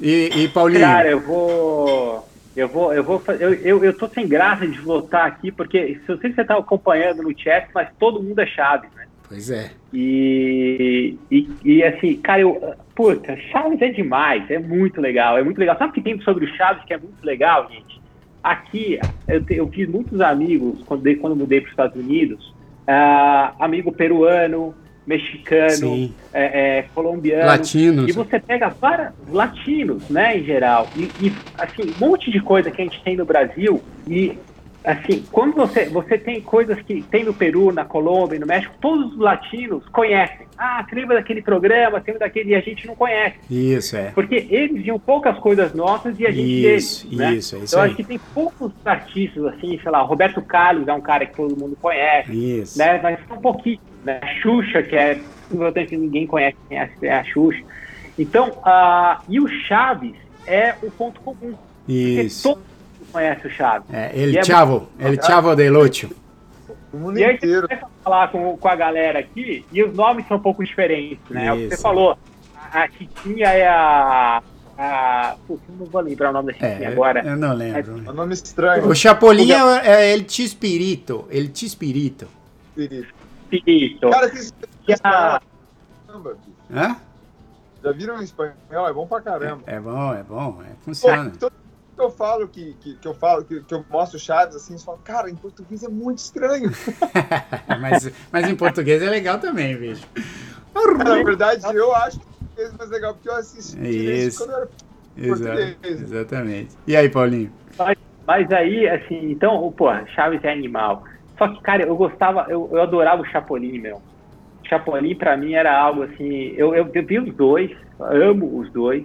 e Paulinho? Cara, eu vou... Eu vou, eu vou fazer, eu, eu, eu tô sem graça de votar aqui, porque eu sei que você tá acompanhando no chat, mas todo mundo é Chaves, né? Pois é. E, e, e assim, cara, eu, puta, Chaves é demais, é muito legal, é muito legal. Sabe o que tem sobre o Chaves que é muito legal, gente? Aqui, eu, te, eu fiz muitos amigos, quando, quando eu mudei para os Estados Unidos, uh, amigo peruano, mexicano, é, é, colombiano, latinos. E você pega para latinos, né, em geral, e, e assim, um monte de coisa que a gente tem no Brasil, e assim, quando você, você tem coisas que tem no Peru, na Colômbia, no México, todos os latinos conhecem, ah, lembra daquele programa, lembra daquele, e a gente não conhece. Isso, é. Porque eles viam poucas coisas nossas e a gente deles, né? Isso, é isso. Então aí. Acho que tem poucos artistas, assim, sei lá, Roberto Carlos é um cara que todo mundo conhece, isso. Né, mas são pouquinhos. Né? Xuxa, que é importante que ninguém conhece quem é a Xuxa. Então, uh, e o Chaves é o ponto comum. Isso. Porque todo mundo conhece o Chaves. É, ele é Chavo, ele Chavo de Lúcio. O mundo e aí inteiro. Você começa a falar com, com a galera aqui, e os nomes são um pouco diferentes, né? Isso. É o que você falou. A Chiquinha é a... Ah, putz, não vou lembrar o nome da Chiquinha é, agora. Eu não lembro. É um nome estranho. O Chapolin é, é El Chispirito. El Chispirito. Espírito. Isso. Cara, que espanhol. A... Hã? Já viram em espanhol? É bom pra caramba. É, é bom, é bom, é, funciona. Pô, todo que eu falo, que, que, que eu falo, que, que eu mostro Chaves assim, eles falam, cara, em português é muito estranho. mas, mas em português é legal também, bicho. Na verdade, eu acho que em português é mais legal, porque eu assisti isso quando eu era português. Exato, exatamente. E aí, Paulinho? Mas, mas aí, assim, então, pô, Chaves é animal. Só que, cara, eu gostava, eu, eu adorava o Chapolin, meu. Chapolin, pra mim, era algo assim... Eu, eu, eu vi os dois, amo os dois,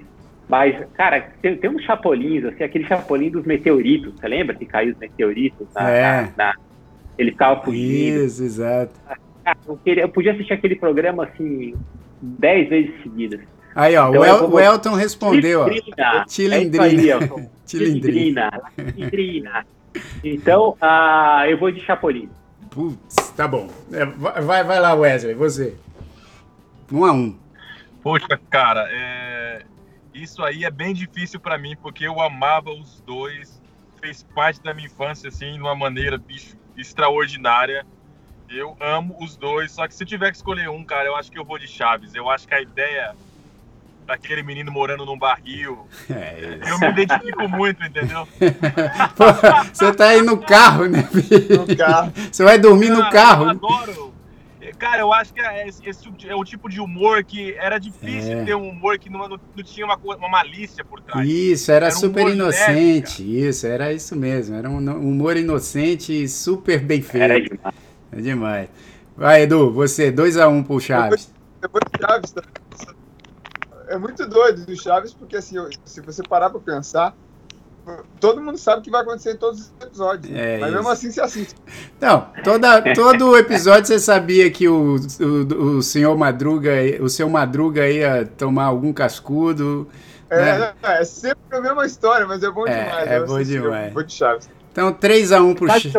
mas, cara, tem, tem uns Chapolins, assim, aquele Chapolin dos meteoritos, você lembra que caiu os meteoritos? Na, é. Na, na, ele ficava fugindo. Isso, exato. Cara, eu, queria, eu podia assistir aquele programa, assim, dez vezes seguidas. Aí, ó, então, o, El, o Elton respondeu, ó. Tilindrina. É Tilindrina. Tilindrina. Então, uh, eu vou de Chapolin. Putz, tá bom. Vai, vai lá, Wesley, você. Um a um. Poxa, cara, é... isso aí é bem difícil pra mim, porque eu amava os dois. Fez parte da minha infância, assim, de uma maneira, bicho, extraordinária. Eu amo os dois, só que se tiver que escolher um, cara, eu acho que eu vou de Chaves. Eu acho que a ideia daquele menino morando num barril, é eu me identifico muito, entendeu? Pô, você tá aí no carro, né? No carro. Você vai dormir cara, no carro. Eu adoro. Cara, eu acho que é, esse é o tipo de humor que era difícil é. ter um humor que não, não, não tinha uma, uma malícia por trás. Isso, era, era um super inocente. Leve, isso, era isso mesmo. Era um humor inocente e super bem feito. Era demais. É demais. Vai, Edu, você, dois a um pro Chaves. Eu vou de Chaves também. É muito doido do Chaves, porque assim, se você parar pra pensar, todo mundo sabe o que vai acontecer em todos os episódios. É mas isso. Mesmo assim você assiste. Não, toda, todo episódio você sabia que o, o, o senhor Madruga, o seu Madruga ia tomar algum cascudo. É, né? É sempre a mesma história, mas é bom é, demais. É bom assisti, demais. Eu vou de Chaves. Então, três a um pro Chaves.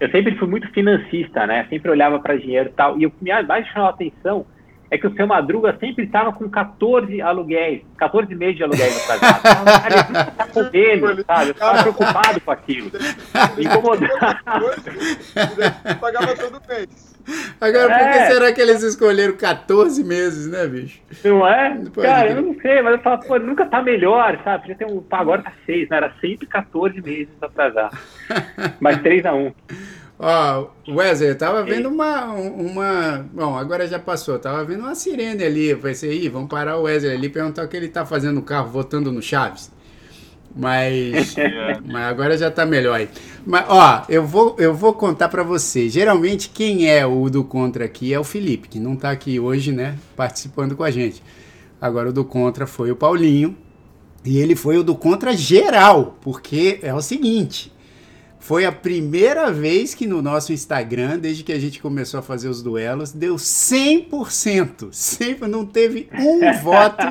Eu sempre fui muito financista, né? Sempre olhava para dinheiro e tal. E o que mais chamou a atenção é que o seu Madruga sempre estava com catorze aluguéis, catorze meses de aluguéis no trabalho. Ele nunca tá com ele, sabe? Eu estava preocupado com aquilo. Me incomodava. Pagava todo mês. Agora, por que será que eles escolheram catorze meses, né, bicho? Não é? Cara, eu não sei, mas eu falo, pô, nunca tá melhor, sabe? Já tem um, agora tá seis, né? Era sempre catorze meses atrasado. Mas três a um. Ó, oh, Wesley, eu tava vendo uma, uma... Bom, agora já passou. Eu tava vendo uma sirene ali. Eu pensei, ih, vamos parar o Wesley ali e perguntar o que ele tá fazendo no carro, votando no Chaves. Mas, mas agora já tá melhor aí. Mas, ó, eu vou, eu vou contar pra você. Geralmente, quem é o do contra aqui é o Felipe, que não tá aqui hoje, né, participando com a gente. Agora o do contra foi o Paulinho. E ele foi o do contra geral, porque é o seguinte... Foi a primeira vez que no nosso Instagram, desde que a gente começou a fazer os duelos, deu cem por cento. Sempre não teve um voto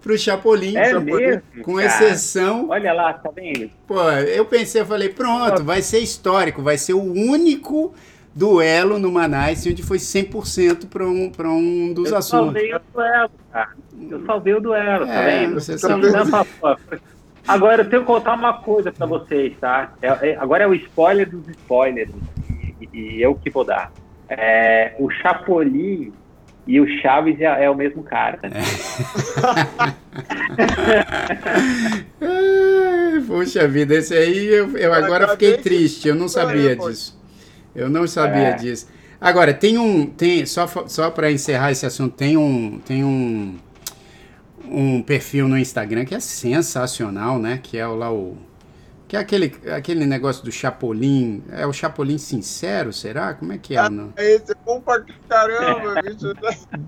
pro Chapolin. É Chapolin mesmo, com cara. Exceção... Olha lá, tá vendo? Pô, eu pensei, eu falei, pronto, vai ser histórico, vai ser o único duelo no NumaNice onde foi cem por cento para um, pra um dos eu assuntos. Eu salvei o duelo, cara. Eu salvei o duelo, é, tá vendo? Você salveu o Agora, eu tenho que contar uma coisa pra vocês, tá? É, é, agora é o spoiler dos spoilers, e, e eu que vou dar. É, o Chapolin e o Chaves é, é o mesmo cara. Né? É. Puxa vida, esse aí eu, eu agora fiquei triste, eu não sabia disso. Eu não sabia é. disso. Agora, tem um... Tem, só só pra encerrar esse assunto, tem um... Tem um um perfil no Instagram que é sensacional, né, que é o, lá o que é aquele, aquele negócio do Chapolin, é o Chapolin Sincero, será? Como é que é? Não? Ah, esse é bom pra caramba, bicho.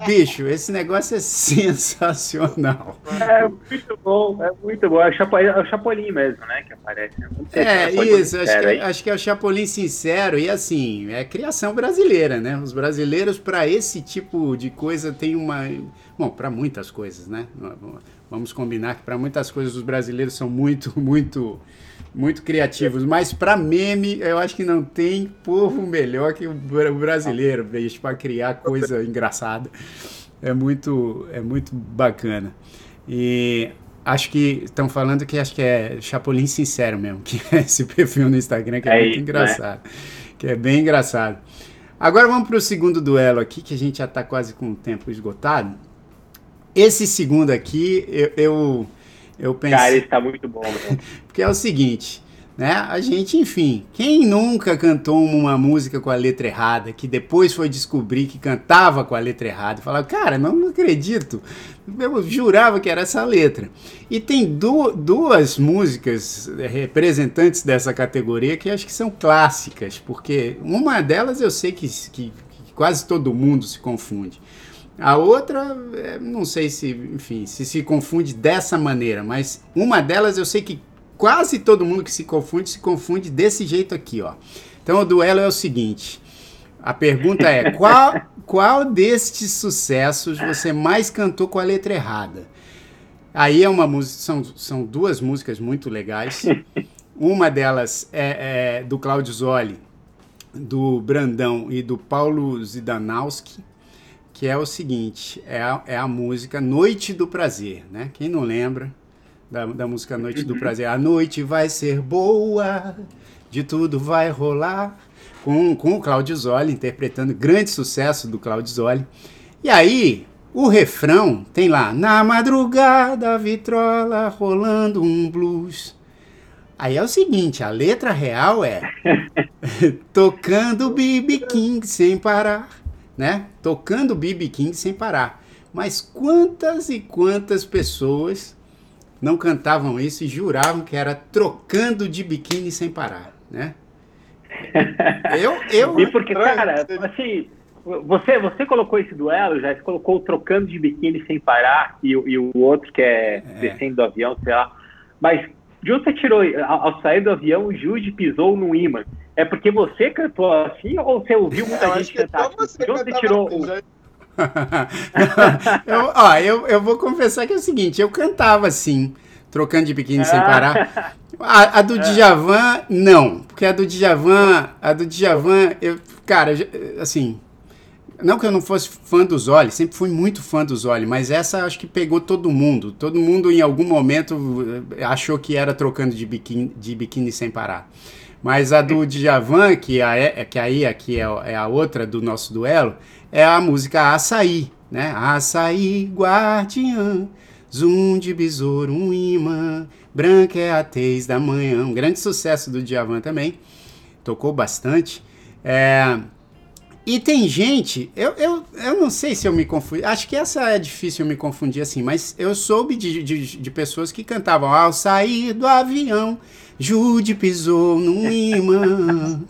Bicho, esse negócio é sensacional. É muito bom, é muito bom, é o Chapolin, é o Chapolin mesmo, né, que aparece. É, é isso, acho que, acho que é o Chapolin Sincero e assim, é criação brasileira, né, os brasileiros pra esse tipo de coisa tem uma... Bom, para muitas coisas, né? Vamos combinar que para muitas coisas os brasileiros são muito, muito, muito criativos. Mas para meme, eu acho que não tem povo melhor que o brasileiro, bicho, para criar coisa engraçada. É muito, é muito bacana. E acho que estão falando que acho que é Chapolin Sincero mesmo, que é esse perfil no Instagram que é, é muito isso, engraçado, né? Que é bem engraçado. Agora vamos para o segundo duelo aqui, que a gente já está quase com o tempo esgotado. Esse segundo aqui, eu, eu, eu pensei... Cara, esse tá muito bom, né? Porque é o seguinte, né? A gente, enfim, quem nunca cantou uma música com a letra errada, que depois foi descobrir que cantava com a letra errada, falava, cara, não, não acredito, eu jurava que era essa letra. E tem du- duas músicas representantes dessa categoria que acho que são clássicas, porque uma delas eu sei que, que, que quase todo mundo se confunde. A outra, não sei se, enfim, se se confunde dessa maneira, mas uma delas eu sei que quase todo mundo que se confunde, se confunde desse jeito aqui, ó. Então o duelo é o seguinte, A pergunta é, qual, qual destes sucessos você mais cantou com a letra errada? Aí é uma música, são, são duas músicas muito legais. Uma delas é, é do Claudio Zoli, do Brandão e do Paulo Zidanowski, que é o seguinte, é a, é a música Noite do Prazer, né? Quem não lembra da, da música Noite do Prazer? A noite vai ser boa, de tudo vai rolar, com, com o Claudio Zoli, interpretando grande sucesso do Claudio Zoli. E aí, o refrão tem lá, na madrugada a vitrola rolando um blues. Aí é o seguinte, a letra real é tocando B B King sem parar, né? Tocando B B King sem parar. Mas quantas e quantas pessoas não cantavam isso e juravam que era trocando de biquíni sem parar, né? Eu, eu... E porque, cara, assim, você, você colocou esse duelo, já você colocou o trocando de biquíni sem parar e, e o outro que é, é descendo do avião, sei lá, mas... De onde você tirou, ao, ao sair do avião, o Jude pisou num imã? É porque você cantou assim ou você ouviu muita eu gente cantar? Você de onde você tirou o... eu, ó, eu, eu vou confessar que é o seguinte, eu cantava assim, trocando de biquíni ah. sem parar. A, a do Djavan, não. Porque a do Djavan, a do Djavan, eu, cara, assim... Não que eu não fosse fã do Zoli, sempre fui muito fã do Zoli, mas essa acho que pegou todo mundo. Todo mundo em algum momento achou que era trocando de biquíni, de biquíni sem parar. Mas a do Djavan, que, a, que aí aqui é, é a outra do nosso duelo, é a música Açaí, né? Açaí, guardiã, zoom de besouro, um imã, branca é a tez da manhã. Um grande sucesso do Djavan também, tocou bastante. É... E tem gente, eu, eu, eu não sei se eu me confundi, acho que essa é difícil eu me confundir assim, mas eu soube de, de, de pessoas que cantavam ao sair do avião, Jude pisou num imã. Não,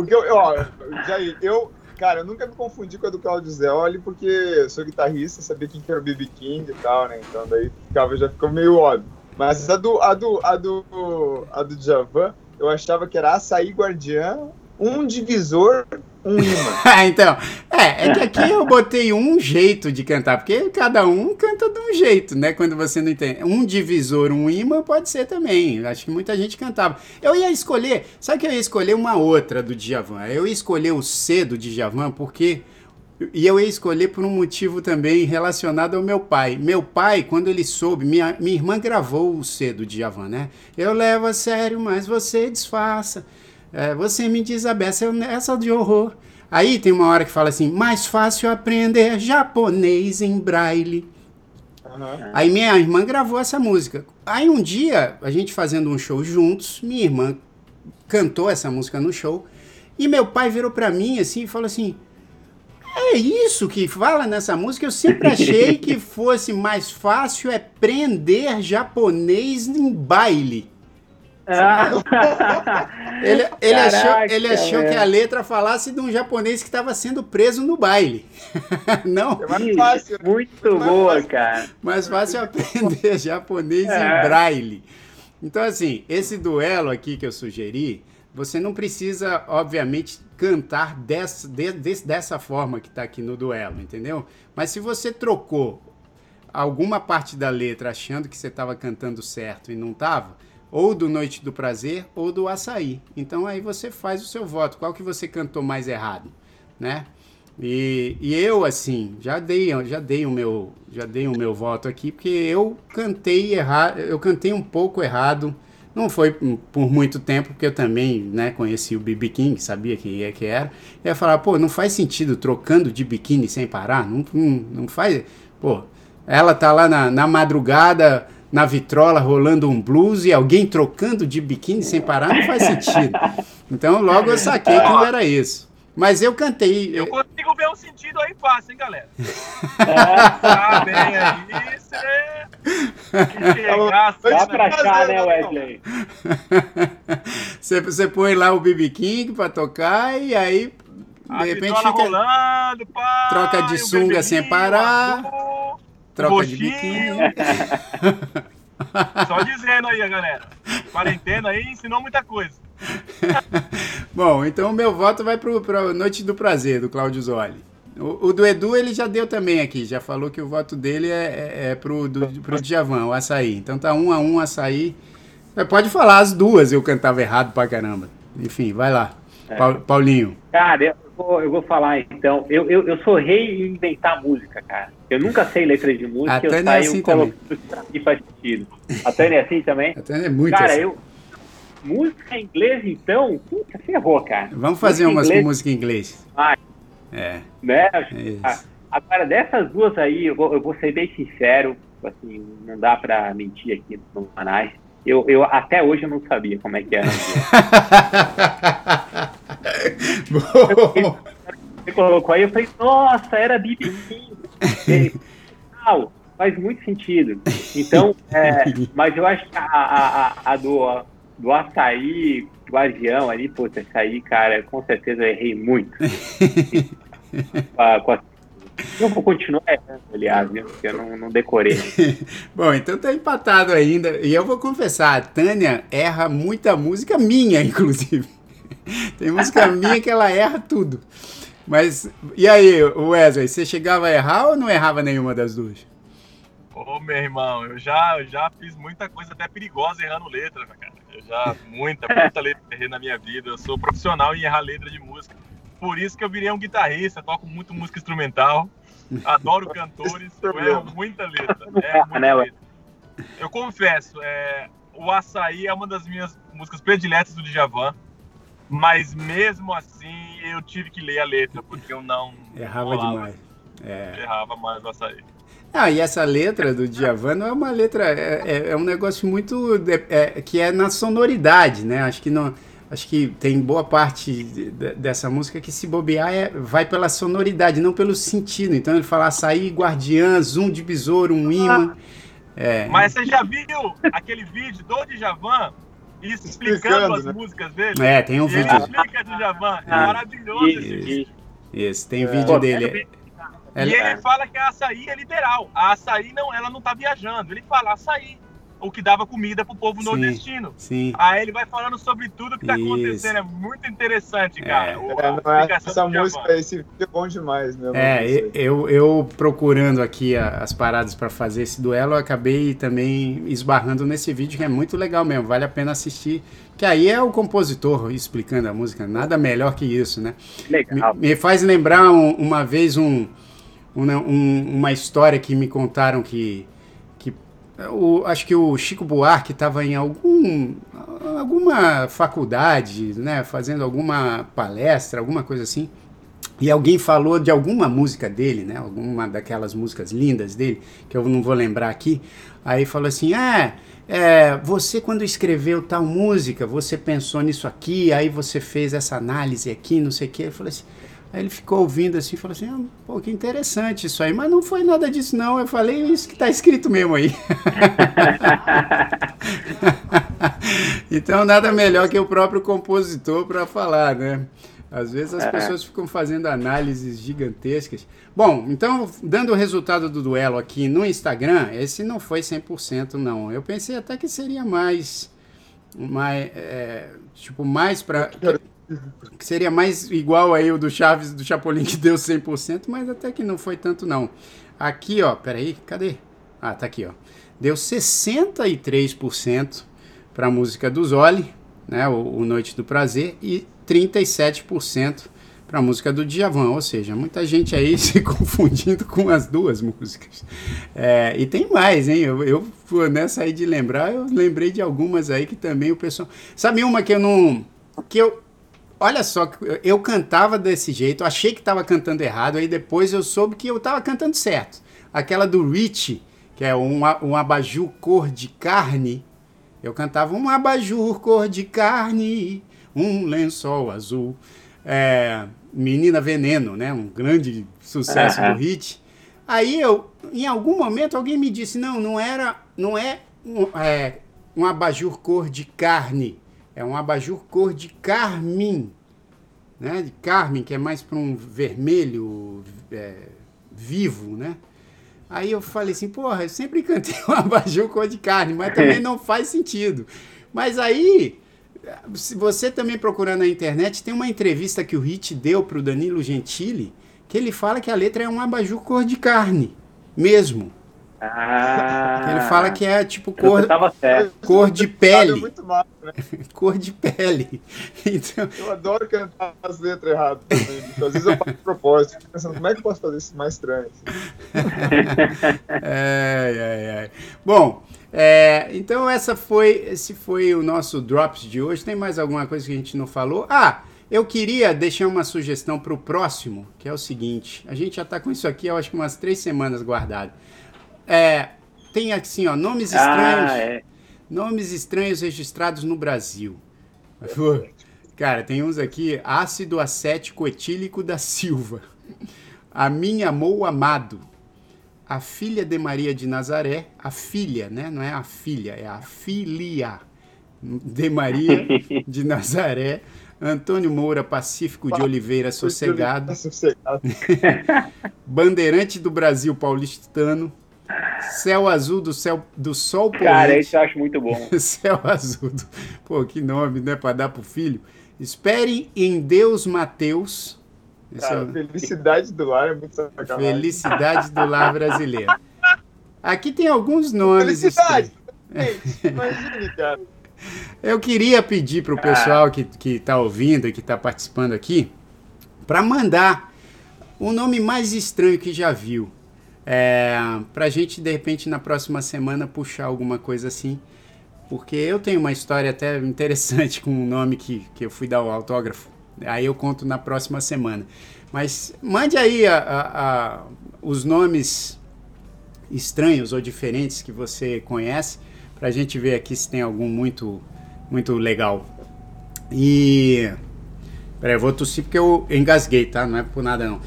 o que eu, ó, Jair, eu, cara, eu nunca me confundi com a do Claudio Zoli, porque eu sou guitarrista, sabia quem que era o B B King e tal, né, então daí ficava, já ficou meio óbvio. Mas a do, a do, a do, a do Djavan, eu achava que era Açaí Guardiã, um divisor, um imã. Então, é, é que aqui eu botei um jeito de cantar, porque cada um canta de um jeito, né? Quando você não entende. Um divisor, um imã pode ser também. Acho que muita gente cantava. Eu ia escolher, sabe que eu ia escolher uma outra do Djavan? Eu ia escolher o C do Djavan, porque... E eu ia escolher por um motivo também relacionado ao meu pai. Meu pai, quando ele soube, minha, minha irmã gravou o C do Djavan, né? Eu levo a sério, mas você disfarça. É, você me diz a beça, essa de horror. Aí tem uma hora que fala assim, mais fácil aprender japonês em braille. Uhum. Aí minha irmã gravou essa música. Aí um dia, a gente fazendo um show juntos, minha irmã cantou essa música no show, e meu pai virou pra mim assim e falou assim, é isso que fala nessa música? Eu sempre achei que fosse mais fácil é aprender japonês em baile. ele, ele, Caraca, achou, ele achou que a letra falasse de um japonês que estava sendo preso no baile. Não? É mais fácil, né? Muito mais boa, fácil, cara. Mais fácil aprender japonês é. em braille. Então, assim, esse duelo aqui que eu sugeri, você não precisa, obviamente, cantar dessa, de, de, dessa forma que está aqui no duelo, entendeu? Mas se você trocou alguma parte da letra achando que você estava cantando certo e não estava... ou do Noite do Prazer, ou do Açaí. Então aí você faz o seu voto, qual que você cantou mais errado, né? E, e eu, assim, já dei, já, dei o meu, já dei o meu voto aqui, porque eu cantei errado, eu cantei um pouco errado, não foi por muito tempo, porque eu também, né, conheci o B B King, sabia quem é que era, e ia falar, pô, não faz sentido trocando de biquíni sem parar, não, não, não faz, pô, ela tá lá na, na madrugada... na vitrola rolando um blues e alguém trocando de biquíni sem parar, não faz sentido. Então logo eu saquei que não era isso. Mas eu cantei... Eu consigo ver um sentido aí fácil, hein, galera? Nossa, bem aí, você... Chegar, dá pra achar, né, Wesley? Você, você põe lá o B B King pra tocar e aí... De repente fica... rolando, pai, troca de sunga sem parar... Troca Boxinho. De biquíni. Só dizendo aí, galera. Quarentena aí ensinou muita coisa. Bom, então o meu voto vai para a Noite do Prazer, do Claudio Zoli. O, o do Edu, ele já deu também aqui, já falou que o voto dele é, é, é pro, do, pro Djavan, o Açaí. Então tá um a um, Açaí. Mas pode falar as duas, eu cantava errado pra caramba. Enfim, vai lá, é. pa, Paulinho. Cara, eu vou, eu vou falar então. Eu, eu, eu sou rei em inventar música, cara. Eu nunca sei letras de música, eu saio é assim colocando e faz sentido. A Tânia é assim também? A Tânia é muito cara, assim. Eu... Música em inglês, então, puta, ferrou, cara. Vamos fazer música umas inglês... com música em inglês. Ah, é. Né? É agora, dessas duas aí, eu vou, eu vou ser bem sincero, assim, não dá pra mentir aqui no NumaNice. Eu, eu até hoje eu não sabia como é que era. Você colocou aí, eu falei, nossa, era B B King. Faz muito sentido. Então, é, mas eu acho que a, a, a do... A, do Açaí, Guardião ali, pô, Açaí, cara, com certeza eu errei muito. Eu vou continuar errando, aliás, né? Porque eu não, não decorei. Bom, então tá empatado ainda. E eu vou confessar, a Tânia erra muita música minha, inclusive. Tem música minha que ela erra tudo. Mas, e aí, Wesley, você chegava a errar ou não errava nenhuma das duas? Ô, meu irmão, eu já, eu já fiz muita coisa até perigosa errando letra, cara. Eu já, muita, muita letra errei na minha vida. Eu sou profissional em errar letra de música. Por isso que eu virei um guitarrista, toco muito música instrumental. Adoro cantores, eu erro muita letra. É, muita letra. Eu confesso, é, o Açaí é uma das minhas músicas prediletas do Djavan. Mas mesmo assim, eu tive que ler a letra, porque eu não... Errava rolava. demais. É. Errava mais o Açaí. Ah, e essa letra do Djavan não é uma letra, é, é um negócio muito, é, é, que é na sonoridade, né? Acho que, não, acho que tem boa parte de, de, dessa música que se bobear é, vai pela sonoridade, não pelo sentido. Então ele fala açaí, guardiã, zoom de besouro, um imã. É. Mas você já viu aquele vídeo do Djavan explicando, explicando as né? músicas dele? É, tem um vídeo. Ele explica do Djavan, é maravilhoso isso, esse vídeo. Isso, tem é. vídeo dele. É, e ele fala que a açaí é liberal. A açaí, não, ela não tá viajando. Ele fala açaí, o que dava comida pro povo sim, nordestino. Sim. Aí ele vai falando sobre tudo que tá isso. acontecendo. É muito interessante, cara. É, o, é, é, essa música, esse vídeo é bom demais, meu irmão. É, eu, eu procurando aqui a, as paradas pra fazer esse duelo, eu acabei também esbarrando nesse vídeo, que é muito legal mesmo. Vale a pena assistir. Que aí é o compositor explicando a música. Nada melhor que isso, né? Legal. Me, me faz lembrar um, uma vez um... Uma, um, uma história que me contaram que, que o, acho que o Chico Buarque estava em algum, alguma faculdade, né, fazendo alguma palestra, alguma coisa assim, e alguém falou de alguma música dele, né, alguma daquelas músicas lindas dele, que eu não vou lembrar aqui, aí falou assim, ah, é, você quando escreveu tal música, você pensou nisso aqui, aí você fez essa análise aqui, não sei o que, eu falei assim, aí ele ficou ouvindo assim e falou assim, ah, pô, que interessante isso aí. Mas não foi nada disso não, eu falei isso que tá escrito mesmo aí. Então nada melhor que o próprio compositor para falar, né? Às vezes as pessoas ficam fazendo análises gigantescas. Bom, então dando o resultado do duelo aqui no Instagram, esse não foi cem por cento não. Eu pensei até que seria mais... mais é, tipo, mais para... que seria mais igual aí o do Chaves, do Chapolin, que deu cem por cento, mas até que não foi tanto não. Aqui, ó, peraí, cadê? Ah, tá aqui, ó. Deu sessenta e três por cento para a música do Zoli, né, o, o Noite do Prazer, e trinta e sete por cento para a música do Djavan, ou seja, muita gente aí se confundindo com as duas músicas. É, e tem mais, hein? Eu, eu nessa aí de lembrar, eu lembrei de algumas aí que também o pessoal... Sabe uma que eu não... que eu... Olha só, eu cantava desse jeito, achei que estava cantando errado, aí depois eu soube que eu estava cantando certo. Aquela do Ritchie, que é um, um abajur cor de carne, eu cantava um abajur cor de carne, um lençol azul. É, Menina Veneno, né? Um grande sucesso uh-huh. do Ritchie. Aí eu, em algum momento, alguém me disse, não, não era, não é um, é, um abajur cor de carne. É um abajur cor de carmim, né? De carmim, que é mais para um vermelho é, vivo, né? Aí eu falei assim, porra, eu sempre cantei um abajur cor de carne, mas também não faz sentido. Mas aí Se você também procurar na internet, tem uma entrevista que o Ritchie deu para o Danilo Gentili, que ele fala que a letra é um abajur cor de carne, mesmo. Ah, ele fala que é tipo cor, cor de pele. É muito mal, né? Cor de pele. Então... Eu adoro cantar as letras erradas também. Às vezes eu faço de propósito, pensando como é que eu posso fazer isso mais estranho. ai, ai, ai. Bom, é, então essa foi, esse foi o nosso Drops de hoje. Tem mais alguma coisa que a gente não falou? Ah, eu queria deixar uma sugestão para o próximo, que é o seguinte. A gente já está com isso aqui, eu acho que umas três semanas guardado. É, tem assim, ó, nomes estranhos, ah, é. nomes estranhos registrados no Brasil. Pô, cara, tem uns aqui, ácido acético etílico da Silva, a minha amou amado, a filha de Maria de Nazaré, a filha, né, não é a filha, é a filha de Maria de Nazaré, Antônio Moura Pacífico de Oliveira Sossegado, Bandeirante do Brasil Paulistano, Céu Azul do, céu, do Sol Poente. Cara, isso eu acho muito bom. Céu Azul. Do... Pô, que nome, né? Pra dar pro filho. Espere em Deus, Mateus. Cara, é... Felicidade do Lar é muito sacanagem. Felicidade do Lar brasileiro. Aqui tem alguns nomes. Felicidade! Gente, imagine, cara. Eu queria pedir pro pessoal que, que tá ouvindo e que tá participando aqui pra mandar o nome mais estranho que já viu. É, pra gente, de repente, na próxima semana puxar alguma coisa assim, porque eu tenho uma história até interessante com um nome que, que eu fui dar o autógrafo, aí eu conto na próxima semana, mas mande aí a, a, a, os nomes estranhos ou diferentes que você conhece, pra gente ver aqui se tem algum muito, muito legal. E... peraí, eu vou tossir porque eu engasguei, tá? Não é por nada não.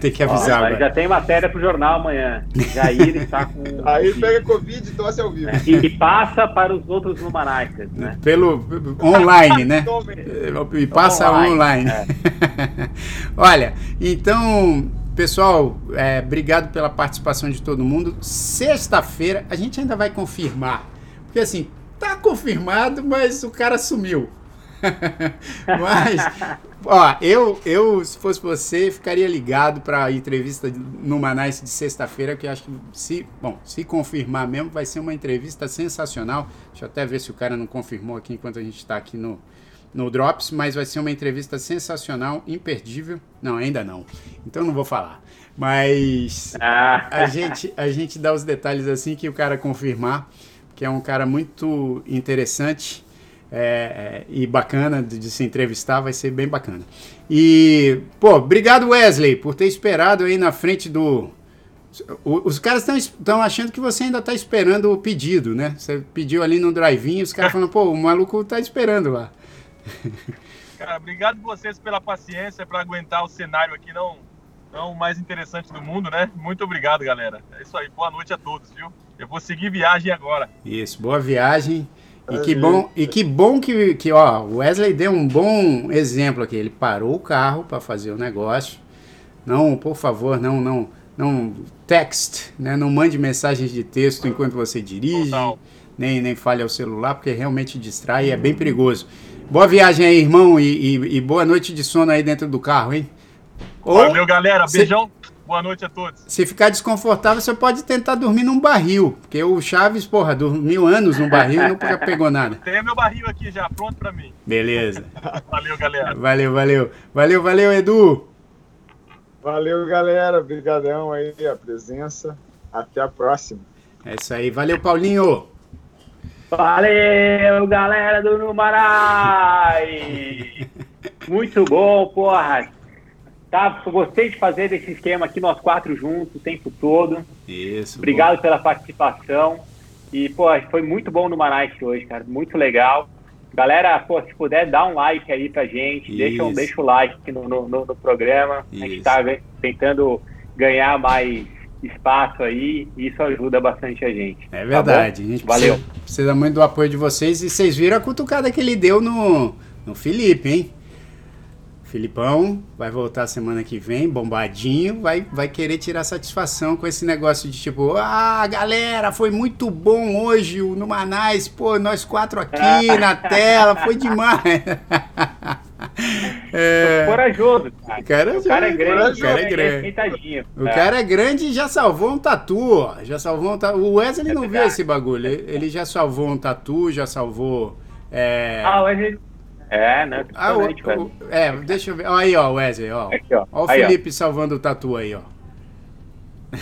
Tem que avisar. Ó, já tem matéria pro jornal amanhã. Jair está com. Aí pega Covid e tosse ao vivo. E passa para os outros numanaicas, né? Pelo online, né? E passa online. online. É. Olha, então, pessoal, é, obrigado pela participação de todo mundo. Sexta-feira a gente ainda vai confirmar, porque assim tá confirmado, mas o cara sumiu. Mas, ó, eu, eu, se fosse você, ficaria ligado para a entrevista no NumaNice de sexta-feira, que eu acho que, se, bom, se confirmar mesmo, vai ser uma entrevista sensacional. Deixa eu até ver se o cara não confirmou aqui enquanto a gente está aqui no, no Drops, mas vai ser uma entrevista sensacional, imperdível. Não, ainda não. Então não vou falar. Mas a gente, a gente dá os detalhes assim que o cara confirmar, que é um cara muito interessante. É, é, e bacana de, de se entrevistar, vai ser bem bacana. E, pô, obrigado, Wesley, por ter esperado aí na frente do... O, os caras estão achando que você ainda está esperando o pedido, né? Você pediu ali no drive-in, os caras falam, pô, o maluco tá esperando lá. Cara, obrigado vocês pela paciência, para aguentar o cenário aqui, não, não mais interessante do mundo, né? Muito obrigado, galera. É isso aí, boa noite a todos, viu? Eu vou seguir viagem agora. Isso, boa viagem. E que bom, e que, bom que, que ó, o Wesley deu um bom exemplo aqui. Ele parou o carro para fazer o negócio. Não, por favor, não, não, não text, né? Não mande mensagens de texto enquanto você dirige, nem, nem fale ao celular, porque realmente distrai e é bem perigoso. Boa viagem aí, irmão, e, e, e boa noite de sono aí dentro do carro, hein? Ou, valeu, galera. Beijão. Cê... Boa noite a todos. Se ficar desconfortável, você pode tentar dormir num barril, porque o Chaves, porra, dormiu anos num barril e nunca pegou nada. Tem meu barril aqui já, pronto pra mim. Beleza. Valeu, galera. Valeu, valeu. Valeu, valeu, Edu. Valeu, galera. Obrigadão aí a presença. Até a próxima. É isso aí. Valeu, Paulinho. Valeu, galera do NumaNice. Muito bom, porra. Tá, gostei de fazer desse esquema aqui, nós quatro juntos, o tempo todo. Isso. Obrigado boa. Pela participação. E, pô, foi muito bom no NumaNice hoje, cara. Muito legal. Galera, pô, se puder, dá um like aí pra gente. Deixa, um, deixa o like no, no, no, no programa. Isso. A gente tá tentando ganhar mais espaço aí. E isso ajuda bastante a gente. É verdade. Tá, a gente valeu. Precisa, precisa muito do apoio de vocês. E vocês viram a cutucada que ele deu no, no Felipe, hein? Filipão vai voltar semana que vem, bombadinho, vai, vai querer tirar satisfação com esse negócio de tipo, ah, galera, foi muito bom hoje o NumaNice, pô, nós quatro aqui na tela, foi demais. É... Corajoso, cara. O cara, o cara é, é grande, o cara é grande. O cara é grande e já salvou um tatu, ó. Já salvou um tatu. O Wesley é não verdade. Viu esse bagulho. Ele já salvou um tatu, já salvou. É... Ah, o Wesley. É, né? Ah, o, o, é, deixa eu ver. Aí, ó, Wesley, ó. Aqui, ó. Ó o aí, Felipe ó. Salvando o tatu aí, ó.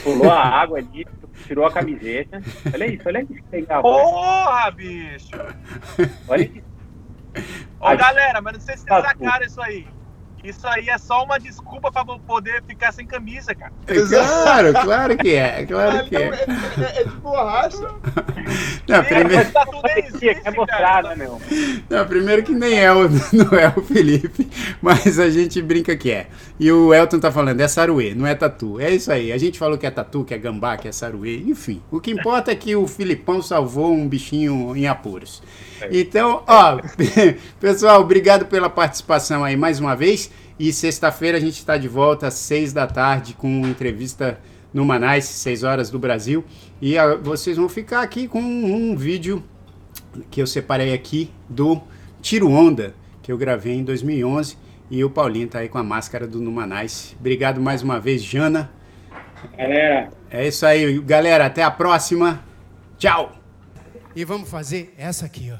Pulou a água ali, tirou a camiseta. Olha isso, olha isso. Porra, bicho! Olha isso. Ó, aí. Galera, mas não sei se vocês sacaram isso aí. Isso aí é só uma desculpa pra poder ficar sem camisa, cara. Claro, claro que é, claro que é. É, é de borracha. Não, primeiro... Não, primeiro que nem é o, não é o Felipe, mas a gente brinca que é. E o Elton tá falando, é saruê, não é tatu. É isso aí, a gente falou que é tatu, que é gambá, que é saruê, enfim. O que importa é que o Filipão salvou um bichinho em apuros. Então, ó, pessoal, obrigado pela participação aí mais uma vez. E sexta-feira a gente está de volta às seis da tarde com entrevista no NumaNice, seis horas do Brasil. E a, vocês vão ficar aqui com um, um vídeo que eu separei aqui do Tiro Onda, que eu gravei em dois mil e onze. E o Paulinho tá aí com a máscara do NumaNice. Obrigado mais uma vez, Jana. Galera. É isso aí, galera. Até a próxima. Tchau. E vamos fazer essa aqui, ó.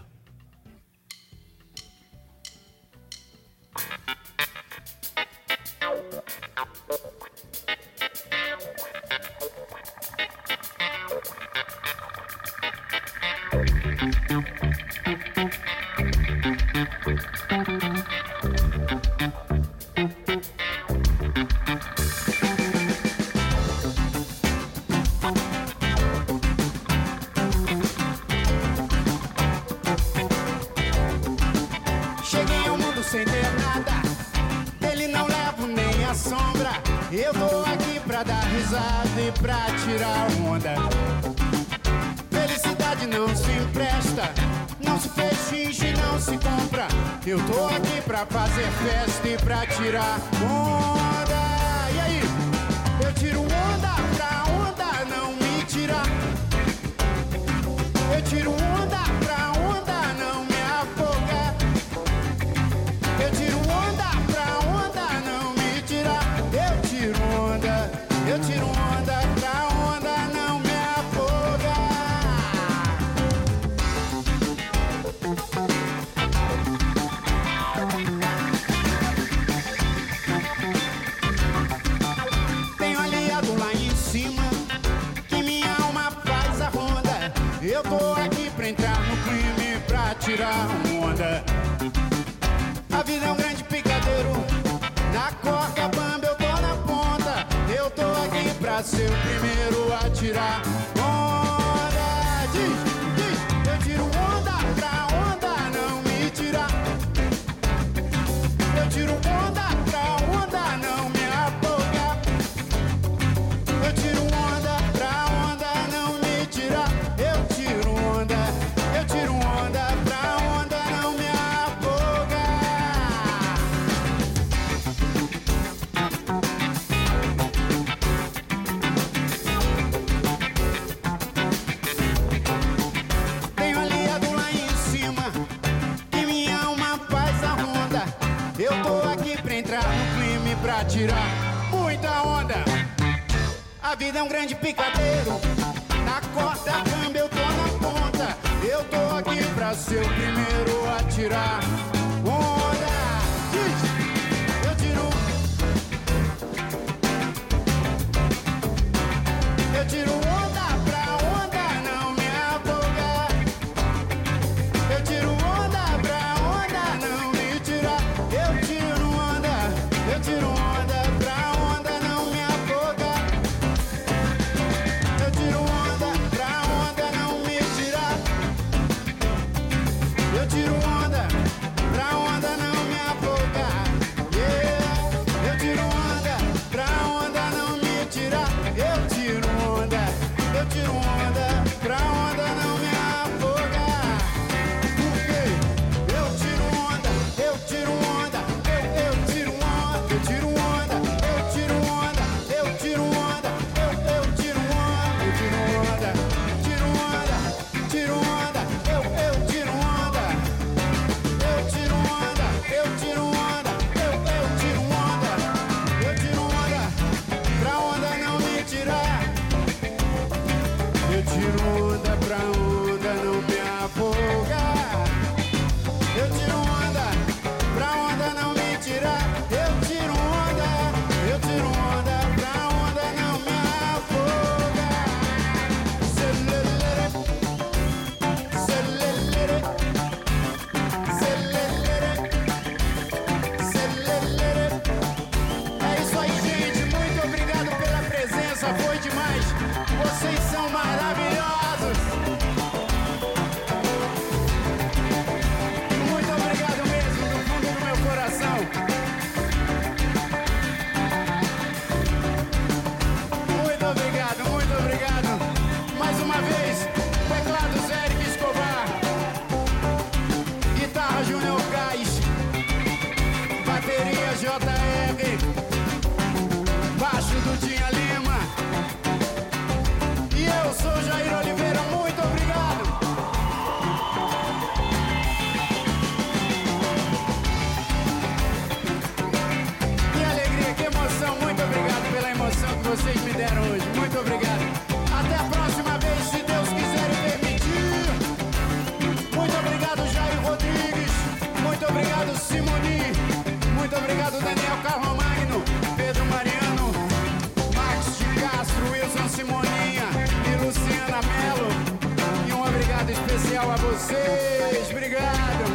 Eu tô aqui pra fazer festa e pra tirar onda. E aí? Eu tiro onda pra onda não me tirar. Eu tiro onda pra onda não me afogar. Eu tiro onda pra onda não me tirar. Eu tiro onda, eu tiro onda pra onda não me afogar. Eu tô aqui pra entrar no crime, pra tirar onda. A vida é um grande picadeiro, na corda bamba eu tô na ponta. Eu tô aqui pra ser o primeiro a tirar onda. Diz, diz, eu tiro onda pra onda não me tirar. Eu tiro onda pra onda não me afogar. Eu tiro onda pra onda não me tirar. Tirar muita onda. A vida é um grande picadeiro, na corda câmbio eu tô na ponta. Eu tô aqui pra ser o primeiro a tirar onda. Eu tiro, eu tiro onda pra onda não me afogar. Eu tiro onda pra onda não me tirar. Eu tiro onda, eu tiro onda. Eu tiro onda, eu tiro onda, eu, eu tiro onda. vocês. Obrigado.